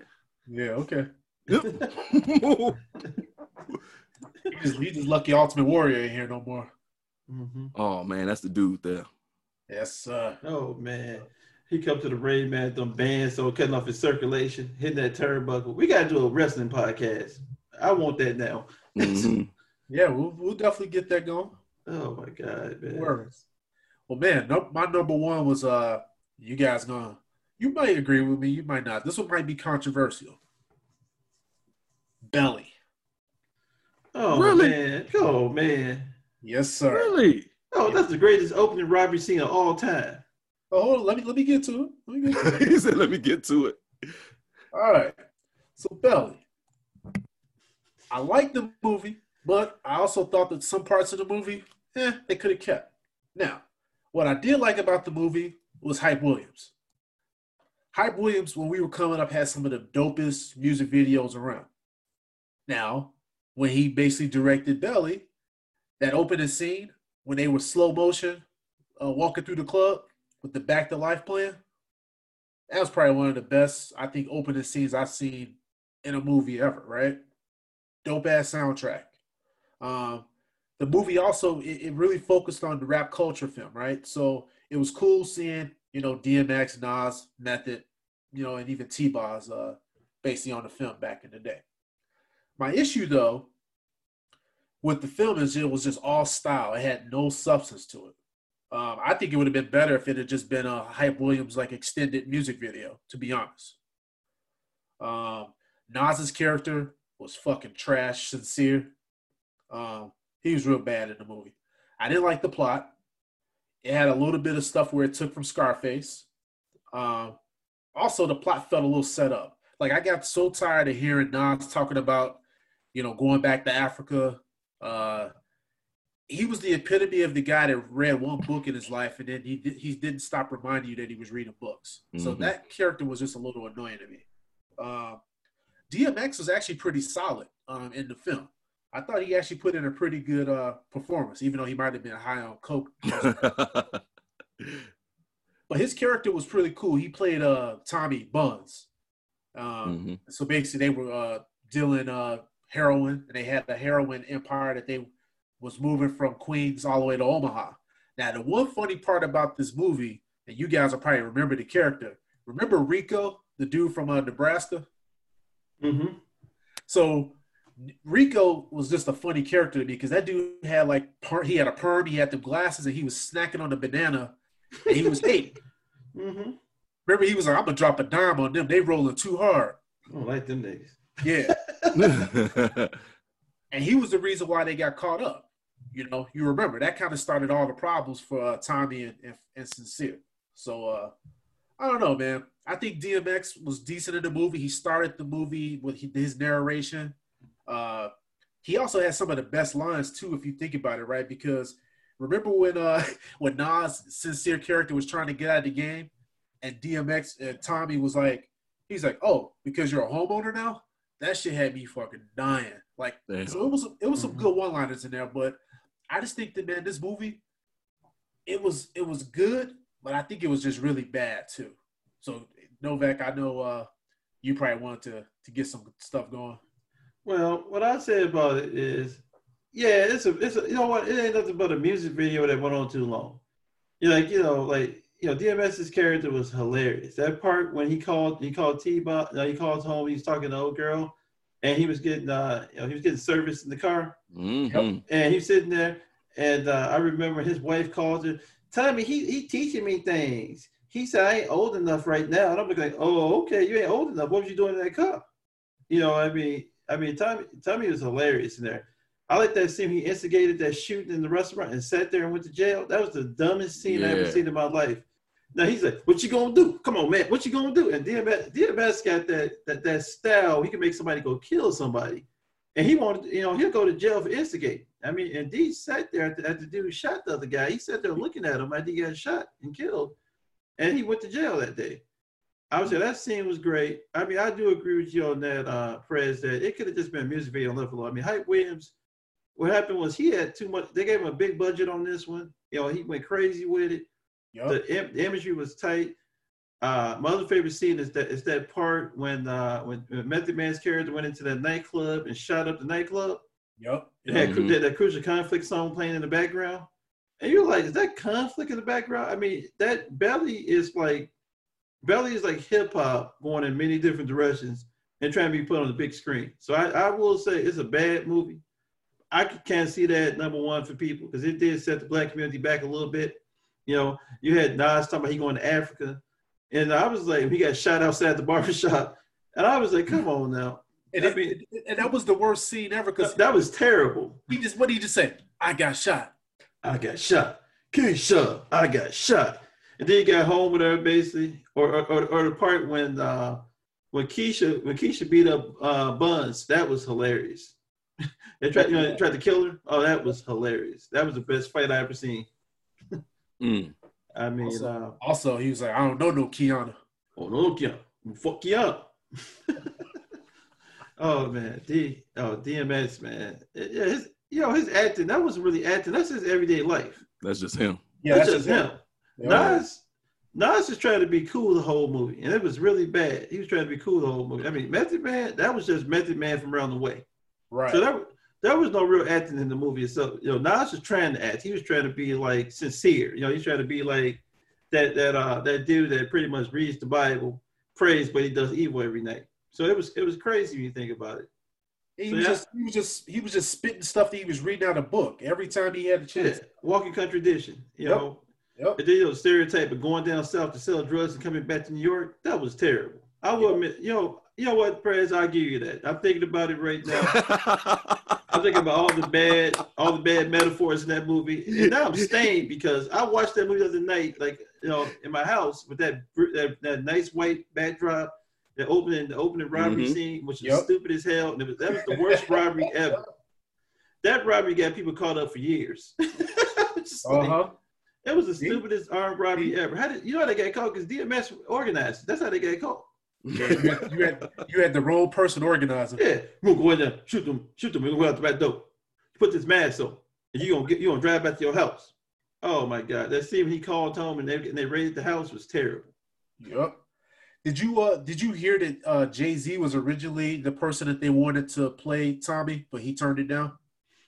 Yeah. Okay. Yep. He's just, he just lucky Ultimate Warrior ain't here no more. Mm-hmm. Oh, man, that's the dude there. Yes, sir. Oh, man. He come to the ring, man, them bands, so cutting off his circulation, hitting that turnbuckle. We got to do a wrestling podcast. I want that now. Mm-hmm. Yeah, we'll, we'll definitely get that going. Oh, my God, man. Words. Well, man, no, my number one was uh, you guys gonna. You might agree with me. You might not. This one might be controversial. Belly. Oh, really? Man. Oh, man. Yes, sir. Really? Oh, that's the greatest opening robbery scene of all time. Oh, hold on. Let me, let me get to it. Let me get to it. He said, let me get to it. All right. So, Belly. I liked the movie, but I also thought that some parts of the movie, eh, they could have kept. Now, what I did like about the movie was Hype Williams. Hype Williams, when we were coming up, had some of the dopest music videos around. Now, when he basically directed Belly, that opening scene when they were slow motion uh, walking through the club with the Back to Life plan, that was probably one of the best, I think, opening scenes I've seen in a movie ever, right? Dope-ass soundtrack. Um, the movie also, it, it really focused on the rap culture film, right? So it was cool seeing, you know, D M X, Nas, Method, you know, and even T-Boz uh, basically on the film back in the day. My issue, though, with the film is it was just all style. It had no substance to it. Um, I think it would have been better if it had just been a Hype Williams, like, extended music video, to be honest. Um, Nas's character was fucking trash, sincere. Um, he was real bad in the movie. I didn't like the plot. It had a little bit of stuff where it took from Scarface. Um, also, the plot felt a little set up. Like, I got so tired of hearing Nas talking about, you know, going back to Africa. Uh, he was the epitome of the guy that read one book in his life, and then he did, he didn't stop reminding you that he was reading books. Mm-hmm. So that character was just a little annoying to me. Uh, D M X was actually pretty solid um, in the film. I thought he actually put in a pretty good uh, performance, even though he might have been high on coke. But his character was pretty cool. He played uh, Tommy Buns. Um, mm-hmm. So basically, they were uh, dealing uh, heroin, and they had the heroin empire that they was moving from Queens all the way to Omaha. Now, the one funny part about this movie, and you guys will probably remember the character. Remember Rico, the dude from uh, Nebraska? Mm-hmm. So Rico was just a funny character to me because that dude had like he had a perm, he had the glasses, and he was snacking on the banana, and he was eight. Mm-hmm. Remember, he was like, "I'm gonna drop a dime on them. They rolling too hard." I don't like them niggas. Yeah. And he was the reason why they got caught up. You know, you remember that kind of started all the problems for uh, Tommy and, and, and Sincere. So uh, I don't know, man. I think D M X was decent in the movie. He started the movie with his narration. Uh, he also had some of the best lines too, if you think about it, right? Because remember when uh, when Nas' Sincere character was trying to get out of the game, and D M X and Tommy was like, he's like, "Oh, because you're a homeowner now?" That shit had me fucking dying. Like, damn. So it was it was some mm-hmm. good one-liners in there, but I just think that, man, this movie, it was it was good, but I think it was just really bad too. So Novak, I know uh, you probably wanted to to get some stuff going. Well, what I say about it is, yeah, it's a it's a, you know what, it ain't nothing but a music video that went on too long. You know, like you know like you know DMX's character was hilarious. That part when he called he called T-Bot, no, he called home. He was talking to the old girl. And he was getting, uh, you know, he was getting service in the car, mm-hmm. and he's sitting there. And uh, I remember his wife called him, "Tommy, he he teaching me things." He said, "I ain't old enough right now." And I'm like, "Oh, okay, you ain't old enough. What was you doing in that cup?" You know, I mean, I mean, Tommy, Tommy was hilarious in there. I like that scene. He instigated that shooting in the restaurant and sat there and went to jail. That was the dumbest scene yeah. I ever seen in my life. Now he's like, "What you gonna do? Come on, man! What you gonna do?" And D M X, D M X got that that that style. He can make somebody go kill somebody, and he wanted, you know, he'll go to jail for instigating. I mean, and D sat there after, after the dude shot the other guy. He sat there looking at him after he got shot and killed, and he went to jail that day. I would say that scene was great. I mean, I do agree with you on that, uh, Prez. That it could have just been a music video level. I mean, Hype Williams. What happened was he had too much. They gave him a big budget on this one. You know, he went crazy with it. Yep. The, im- the imagery was tight. Uh, my other favorite scene is that is that part when uh, when Method Man's character went into that nightclub and shot up the nightclub. Yep. It had mm-hmm. that, that Crucial Conflict song playing in the background, and you're like, is that conflict in the background? I mean, that Belly is like Belly is like hip hop going in many different directions and trying to be put on the big screen. So I, I will say it's a bad movie. I can't see that number one for people because it did set the black community back a little bit. You know, you had Nas talking about he going to Africa. And I was like, he got shot outside the barbershop. And I was like, come on now. And, I mean, it, and that was the worst scene ever. Cause that was terrible. He just, what did he just say? I got shot. I got shot. Keisha, I got shot. And then he got home with her basically. Or or, or, or the part when uh, when Keisha when Keisha beat up uh, Buns, that was hilarious. They tried, you know, they tried to kill her. Oh, that was hilarious. That was the best fight I ever seen. Mm. I mean, also, uh, also, he was like, I don't know no Kiana. Oh, no Kiana. Fuck you up. Oh, man. D, oh, D M X, man. It, yeah, his, you know, his acting, that wasn't really acting. That's his everyday life. That's just him. Yeah, that's, that's just him. him. Yeah. Nas, Nas was trying to be cool the whole movie, and it was really bad. He was trying to be cool the whole movie. I mean, Method Man, that was just Method Man from around the way. Right. So that There was no real acting in the movie itself. You know, Nas was trying to act. He was trying to be like sincere. You know, he's trying to be like that that uh that dude that pretty much reads the Bible, prays, but he does evil every night. So it was it was crazy when you think about it. He so was yeah. just he was just he was just spitting stuff that he was reading out of a book every time he had a chance. Yeah. Walking contradiction. You yep. know, yep. And then, you know, the stereotype of going down south to sell drugs and coming back to New York. That was terrible. I will yep. admit, you know. You know what, Prez? I'll give you that. I'm thinking about it right now. I'm thinking about all the bad, all the bad metaphors in that movie. And now I'm stained because I watched that movie the other night, like, you know, in my house with that that, that nice white backdrop, the opening the opening robbery mm-hmm. scene, which was yep. stupid as hell. And it was, that was the worst robbery ever. That robbery got people caught up for years. Just uh-huh. like, it was the stupidest armed robbery ever. How did you know how they got caught? Because D M X organized. That's how they got caught. Yeah, you, had, you, had, you had the wrong person organizing. Yeah, we're gonna go in there, shoot them, shoot them, we're gonna go out the back door. Put this mask on, and you gonna get, you gonna drive back to your house. Oh my God, that scene when he called home and they and they raided the house was terrible. Yep. Did you uh did you hear that uh, Jay-Z was originally the person that they wanted to play Tommy, but he turned it down?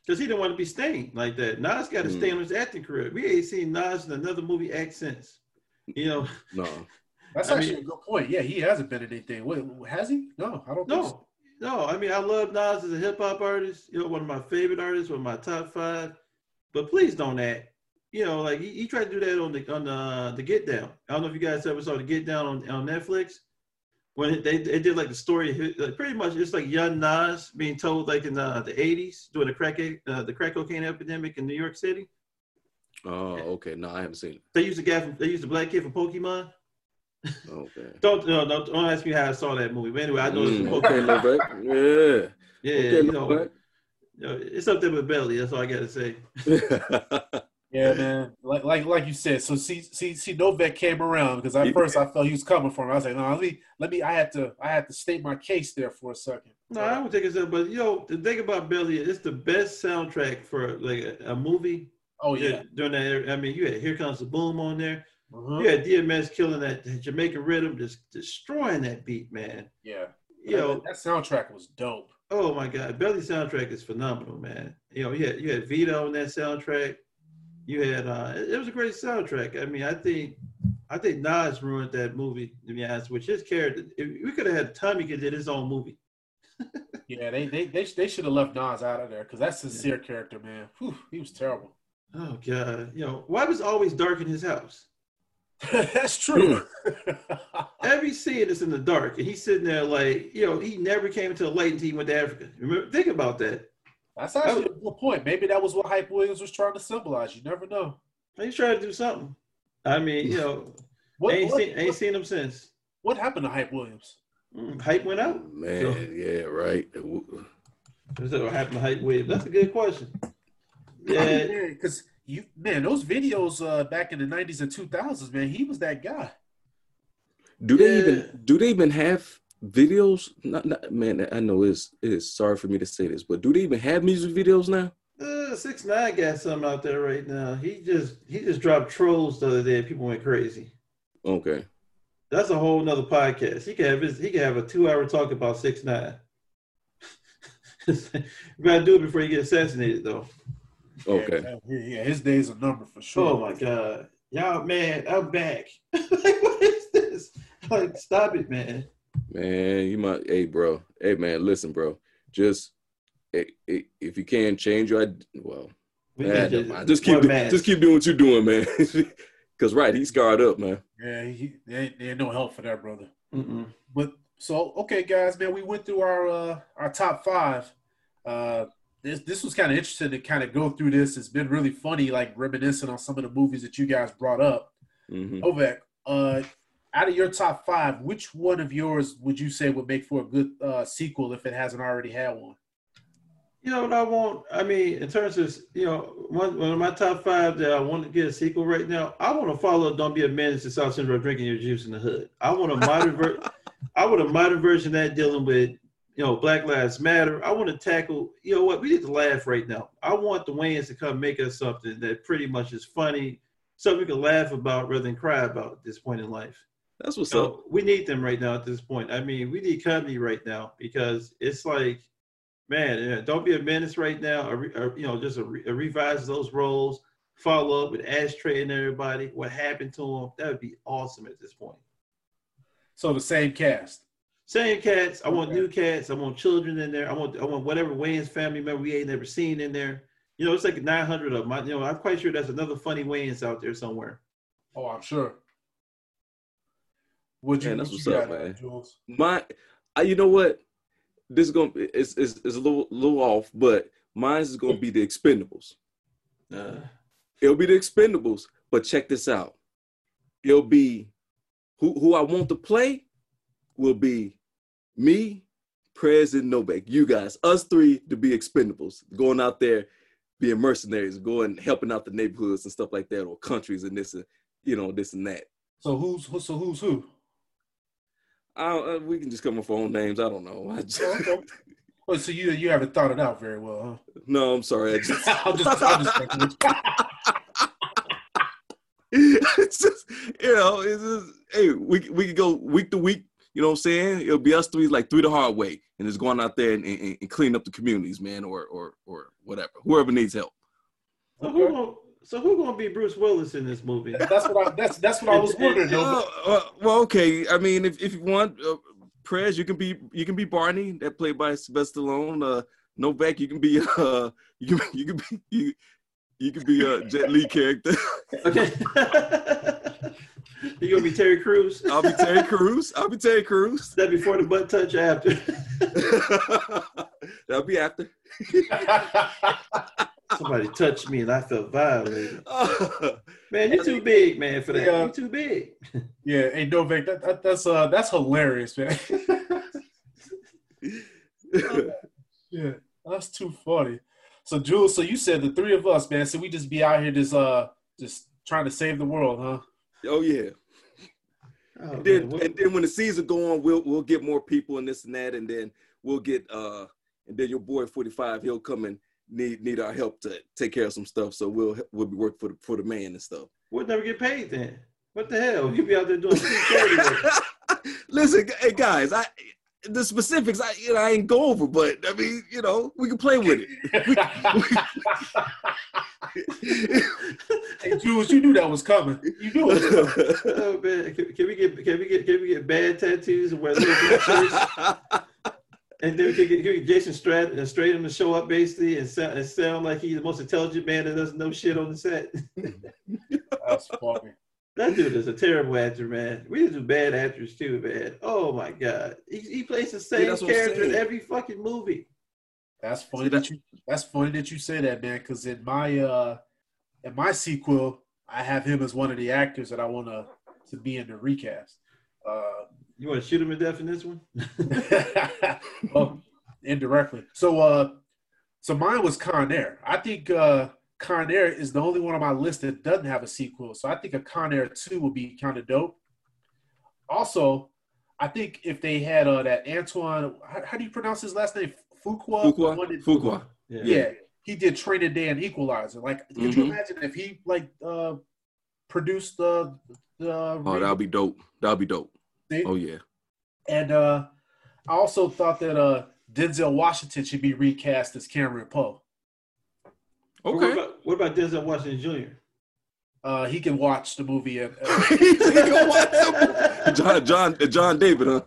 Because he didn't want to be stained like that. Nas got to mm. stay on his acting career. We ain't seen Nas in another movie act since. You know. No. That's I actually mean, a good point. Yeah, he hasn't been in anything. Wait, has he? No, I don't no, think so. No, I mean, I love Nas as a hip-hop artist. You know, one of my favorite artists, one of my top five. But please don't act. You know, like, he, he tried to do that on the on the, uh, the Get Down. I don't know if you guys ever saw the Get Down on, on Netflix. When they, they did, like, the story, like, pretty much it's like young Nas being told, like, in the, the eighties, during the crack, uh, the crack cocaine epidemic in New York City. Oh, okay. No, I haven't seen it. They used a guy from, they used a black kid from Pokemon. Okay. Don't, no, don't don't ask me how I saw that movie. But anyway, I know mm, it's okay, little bit. Yeah, yeah. Okay, you know, you know, it's up there with Belly. That's all I gotta say. Yeah, man. Like like like you said. So see see see, Novak came around because at first I felt he was coming for me. I was like, no, let me let me. I had to I had to state my case there for a second. No, I don't think it's that. But you know, the thing about Belly, it's the best soundtrack for like a, a movie. Oh yeah. During that, I mean, you had Here Comes the Boom on there. Uh-huh. Yeah, D M X killing that, that Jamaican rhythm, just destroying that beat, man. Yeah. You know, that soundtrack was dope. Oh, my God. Belly soundtrack is phenomenal, man. You know, you had, you had Vito on that soundtrack. You had, uh, it, it was a great soundtrack. I mean, I think I think Nas ruined that movie, to be honest, which his character, if, we could have had Tommy get did his own movie. Yeah, they they they, they should have left Nas out of there because that's sincere yeah. character, man. Whew, he was terrible. Oh, God. You know, why was always dark in his house? That's true. Every scene is in the dark, and he's sitting there like, you know, he never came to the light until he went to Africa. Remember, think about that. That's actually that was, a good point. Maybe that was what Hype Williams was trying to symbolize. You never know. He's trying to do something. I mean, you know, what, ain't, what, seen, ain't what, seen him since. What happened to Hype Williams? Mm, Hype went out. Man, so, yeah, right. So what happened to Hype Williams? That's a good question. Yeah, because. You, man, those videos uh, back in the nineties and two thousands, man, he was that guy. Do yeah. they even do they even have videos? Not, not man. I know it's it's sorry for me to say this, but do they even have music videos now? Uh, six nine got something out there right now. He just he just dropped Trolls the other day. People went crazy. Okay, that's a whole nother podcast. He could have his, he could have a two hour talk about six nine. You gotta do it before you get assassinated, though. Okay. Yeah, yeah, his days are numbered for sure. Oh my God, y'all, man, I'm back. Like, what is this? Like, stop it, man. Man, you might, hey, bro, hey, man, listen, bro, just hey, hey, if you can change your, well, we man, just, I just keep, do, just keep doing what you're doing, man. Because right, he's scarred up, man. Yeah, he, there ain't no help for that, brother. Mm-mm. But so, okay, guys, man, we went through our uh, our top five. Uh, This this was kind of interesting to kind of go through this. It's been really funny, like reminiscing on some of the movies that you guys brought up. Mm-hmm. Novak, uh, out of your top five, which one of yours would you say would make for a good uh, sequel if it hasn't already had one? You know what I want? I mean, in terms of, you know, one, one of my top five that I want to get a sequel right now, I want to follow Don't Be a Menace to South Central While Drinking Your Juice in the Hood. I want a modern ver- I want a modern version of that dealing with, you know, Black Lives Matter. I want to tackle, you know what, we need to laugh right now. I want the Wayans to come make us something that pretty much is funny, something we can laugh about rather than cry about at this point in life. That's what's so, up. We need them right now at this point. I mean, we need comedy right now because it's like, man, Don't Be a Menace right now. Or, or, you know, just a, a revise those roles, follow up with Ashtray and everybody, what happened to them. That would be awesome at this point. So the same cast. Same cats. I want okay. new cats. I want children in there. I want I want whatever Wayans family member we ain't never seen in there. You know, it's like nine hundred of them. I, you know, I'm quite sure that's another funny Wayans out there somewhere. Oh, I'm sure. Would you? Man, that's what's you up, man. Jules? My, I, you know what? This is gonna it's it's, it's a little little off, but mine's is gonna be the Expendables. Uh, It'll be the Expendables, but check this out. It'll be who who I want to play will be. Me, Prez, and Novak, you guys, us three to be Expendables, going out there, being mercenaries, going helping out the neighborhoods and stuff like that, or countries and this, and, you know, this and that. So who's who? So who's who? I don't, uh, we can just come up with our own names. I don't know. I just... Oh, so you you haven't thought it out very well, huh? No, I'm sorry. I just... I'm just, I'm just it's just, you know, it's just, hey, we we could go week to week. You know what I'm saying? It'll be us three, like three the hard way, and it's going out there and, and, and cleaning up the communities, man, or or or whatever. Whoever needs help. So who gonna, so who gonna be Bruce Willis in this movie? That's what I that's that's what I was wondering. Uh, uh, well, okay. I mean, if if you want, uh, Prez, you can be you can be Barney, that played by Sylvester Stallone. Uh, Novak, you can be uh, you can you can be you, you can be a Jet Li character. Okay. You gonna be Terry Crews? I'll be Terry Crews. I'll be Terry Crews. That before the butt touch, or after? That'll be after. Somebody touched me and I felt violated. Uh, man, you're too big, man, for that. Yeah. You're too big. Yeah, hey, Novak, that, that, that's uh, that's hilarious, man. Yeah, that's too funny. So, Jules, so you said the three of us, man, so we just be out here just uh, just trying to save the world, huh? Oh yeah, oh, and, then, and then when the season go on, we'll we'll get more people and this and that, and then we'll get uh, and then your boy forty-five, he'll come and need need our help to take care of some stuff. So we'll we'll be working for the for the man and stuff. We'll never get paid then. What the hell? You be out there doing charity work. Listen, hey guys, I the specifics I you know I ain't go over, but I mean you know we can play with it. We, we, hey Jules, you knew that was coming. You knew it was coming. Oh man, can, can we get can we get can we get bad tattoos and wear little shirts? And then we can get, can we get Jason Strat Stratham to show up basically and sound, and sound like he's the most intelligent man that doesn't know shit on the set. That's funny. That dude is a terrible actor, man. We do bad actors too, man. Oh my god, he he plays the same yeah, character in every fucking movie. That's funny that you. That's funny that you say that, man. Because in my uh, in my sequel, I have him as one of the actors that I want to to be in the recast. Uh, you want to shoot him to death in this one? Well, indirectly. So, uh, so mine was Con Air. I think uh, Con Air is the only one on my list that doesn't have a sequel. So I think a Con Air Two would be kind of dope. Also, I think if they had uh, that Antoine, how, how do you pronounce his last name? Fuqua, Fuqua. Fuqua. Yeah. yeah, he did Training Day and Equalizer. Like, could mm-hmm. you imagine if he like uh, produced the? the oh, remake? That'll be dope. That'll be dope. See? Oh yeah. And uh, I also thought that uh, Denzel Washington should be recast as Cameron Poe. Okay. What about, what about Denzel Washington Junior? Uh, he can watch the movie. At, uh, he can watch the movie. John, John, John David, huh?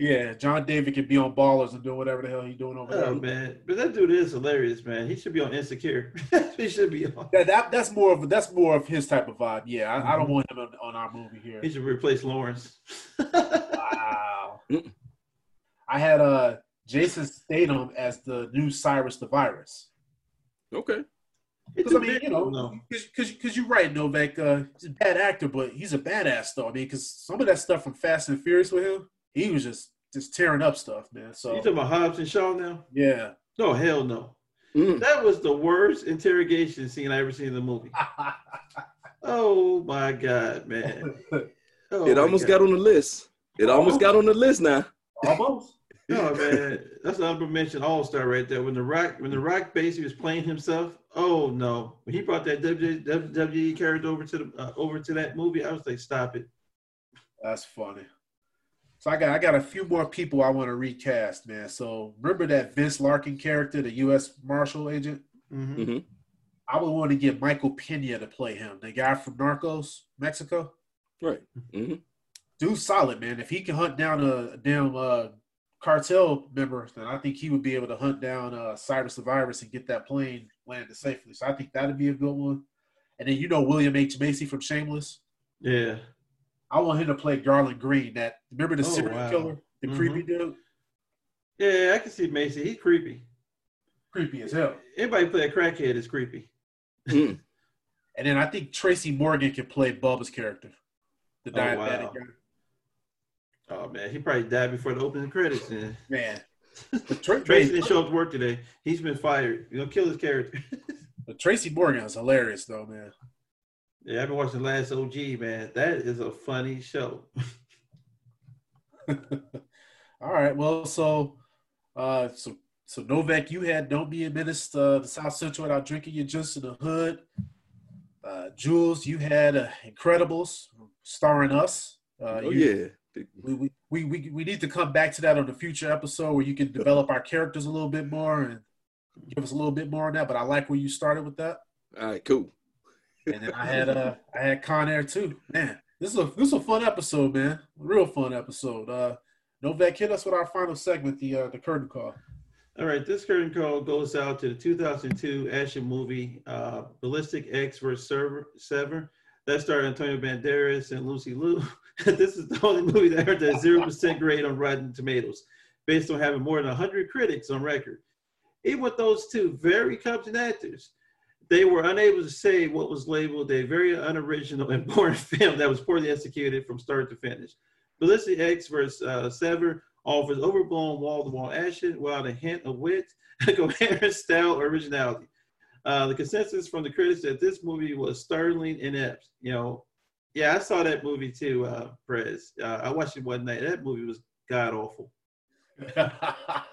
Yeah, John David could be on Ballers and do whatever the hell he's doing over oh, there. Oh, man. But that dude is hilarious, man. He should be on Insecure. He should be on. That, that, that's, more of, that's more of his type of vibe. Yeah, I, mm-hmm. I don't want him on, on our movie here. He should replace Lawrence. Wow. Mm-mm. I had uh, Jason Statham as the new Cyrus the Virus. Okay. Because, I mean, you know, because you're right, Novak. Uh, he's a bad actor, but he's a badass, though. I mean, because some of that stuff from Fast and Furious with him, he was just, just tearing up stuff, man. So you talking about Hobbs and Shaw now? Yeah. No, hell no. Mm. That was the worst interrogation scene I ever seen in the movie. Oh my god, man! Oh, it almost god. got on the list. It almost oh. got on the list now. Almost. No man, that's an honorable mention All Star right there. When the Rock, when the Rock basically was playing himself. Oh no, when he brought that W W E character over to the uh, over to that movie, I was like, stop it. That's funny. So I got I got a few more people I want to recast, man. So remember that Vince Larkin character, the U S Marshal agent? Mm-hmm. Mm-hmm. I would want to get Michael Pena to play him, the guy from Narcos, Mexico. Right. Mm-hmm. Dude's solid, man. If he can hunt down a damn uh, cartel member, then I think he would be able to hunt down uh, Cyrus the Virus and get that plane landed safely. So I think that would be a good one. And then you know William H. Macy from Shameless? Yeah. I want him to play Garland Green. That remember the oh, serial wow. killer, the mm-hmm. creepy dude. Yeah, I can see Macy. He's creepy, creepy as hell. Anybody play a crackhead is creepy. Mm. And then I think Tracy Morgan can play Bubba's character, the diabetic oh, wow. guy. Oh man, he probably died before the opening credits. Then. Man, Tracy didn't show up to work today. He's been fired. You're gonna kill his character. But Tracy Morgan is hilarious, though, man. Yeah, I've been watching Last O G, man. That is a funny show. All right. Well, so, uh, so, so Novak, you had Don't Be a Menace to uh, the South Central Without Drinking Your Juice in the Hood. Uh, Jules, you had uh, Incredibles starring us. Uh, oh, you, yeah. We, we we we we need to come back to that on the future episode where you can develop our characters a little bit more and give us a little bit more on that. But I like where you started with that. All right, cool. And then I had uh I had Con Air too. Man, this is a this is a fun episode, man. Real fun episode. Uh, Novak, hit us with our final segment, the uh, the curtain call. All right, this curtain call goes out to the two thousand two action movie uh, Ballistic X versus Server Sever. That starred Antonio Banderas and Lucy Liu. This is the only movie that earned a zero percent grade on Rotten Tomatoes, based on having more than one hundred critics on record. Even with those two very competent actors, they were unable to save what was labeled a very unoriginal and boring film that was poorly executed from start to finish. Ballistic X versus uh, Sever offers overblown wall-to-wall action without a hint of wit, coherent style, or originality. Uh, the consensus from the critics that this movie was startling inept. You know, yeah, I saw that movie too, uh, Perez. Uh, I watched it one night. That movie was god awful.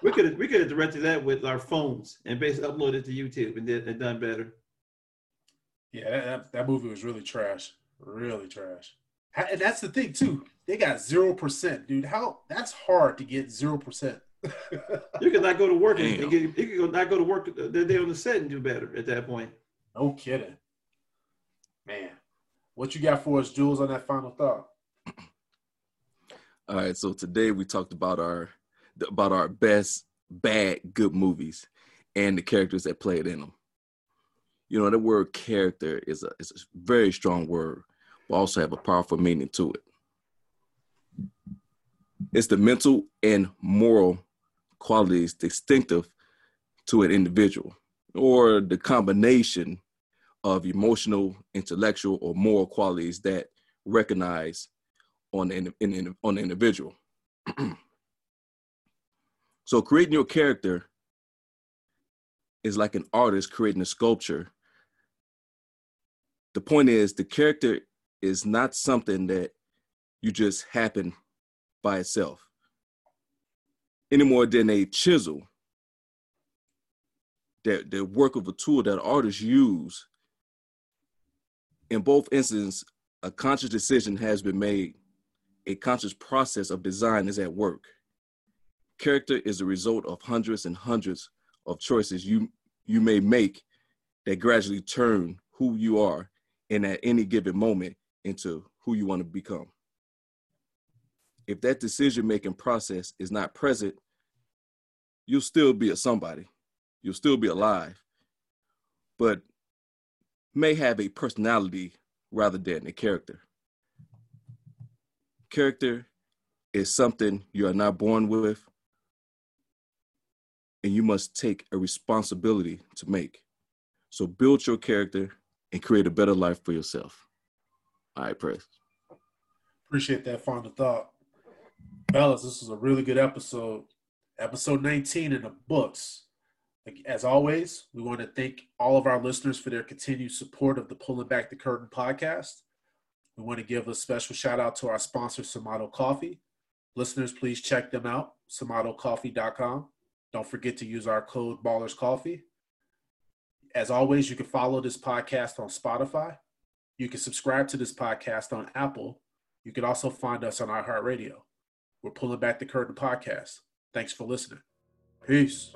we could have we could have directed that with our phones and basically uploaded it to YouTube and did and done better. Yeah, that, that that movie was really trash, really trash. And that's the thing too. They got zero percent, dude. How that's hard to get zero percent. You could not go to work and, and get, you could go, not go to work the day on the set and do better at that point. No kidding, man. What you got for us, Jules, on that final thought? All right, so today we talked about our about our best bad good movies and the characters that played in them. You know, the word character is a is a very strong word, but also have a powerful meaning to it. It's the mental and moral qualities distinctive to an individual, or the combination of emotional, intellectual, or moral qualities that recognize on the, in, in, on the individual. So creating your character is like an artist creating a sculpture. The point is, the character is not something that you just happen by itself, any more than a chisel, that the work of a tool that artists use. In both instances, a conscious decision has been made. A conscious process of design is at work. Character is the result of hundreds and hundreds of choices you, you may make that gradually turn who you are and at any given moment into who you want to become. If that decision-making process is not present, you'll still be a somebody. You'll still be alive, but may have a personality rather than a character. Character is something you are not born with, and you must take a responsibility to make. So build your character and create a better life for yourself. All right, Press. Appreciate that final thought. Fellas, this was a really good episode. Episode nineteen in the books. As always, we want to thank all of our listeners for their continued support of the Pulling Back the Curtain podcast. We want to give a special shout out to our sponsor, Sumato Coffee. Listeners, please check them out, sumato coffee dot com. Don't forget to use our code BALLERSCOFFEE. As always, you can follow this podcast on Spotify. You can subscribe to this podcast on Apple. You can also find us on iHeartRadio. We're Pulling Back the Curtain podcast. Thanks for listening. Peace.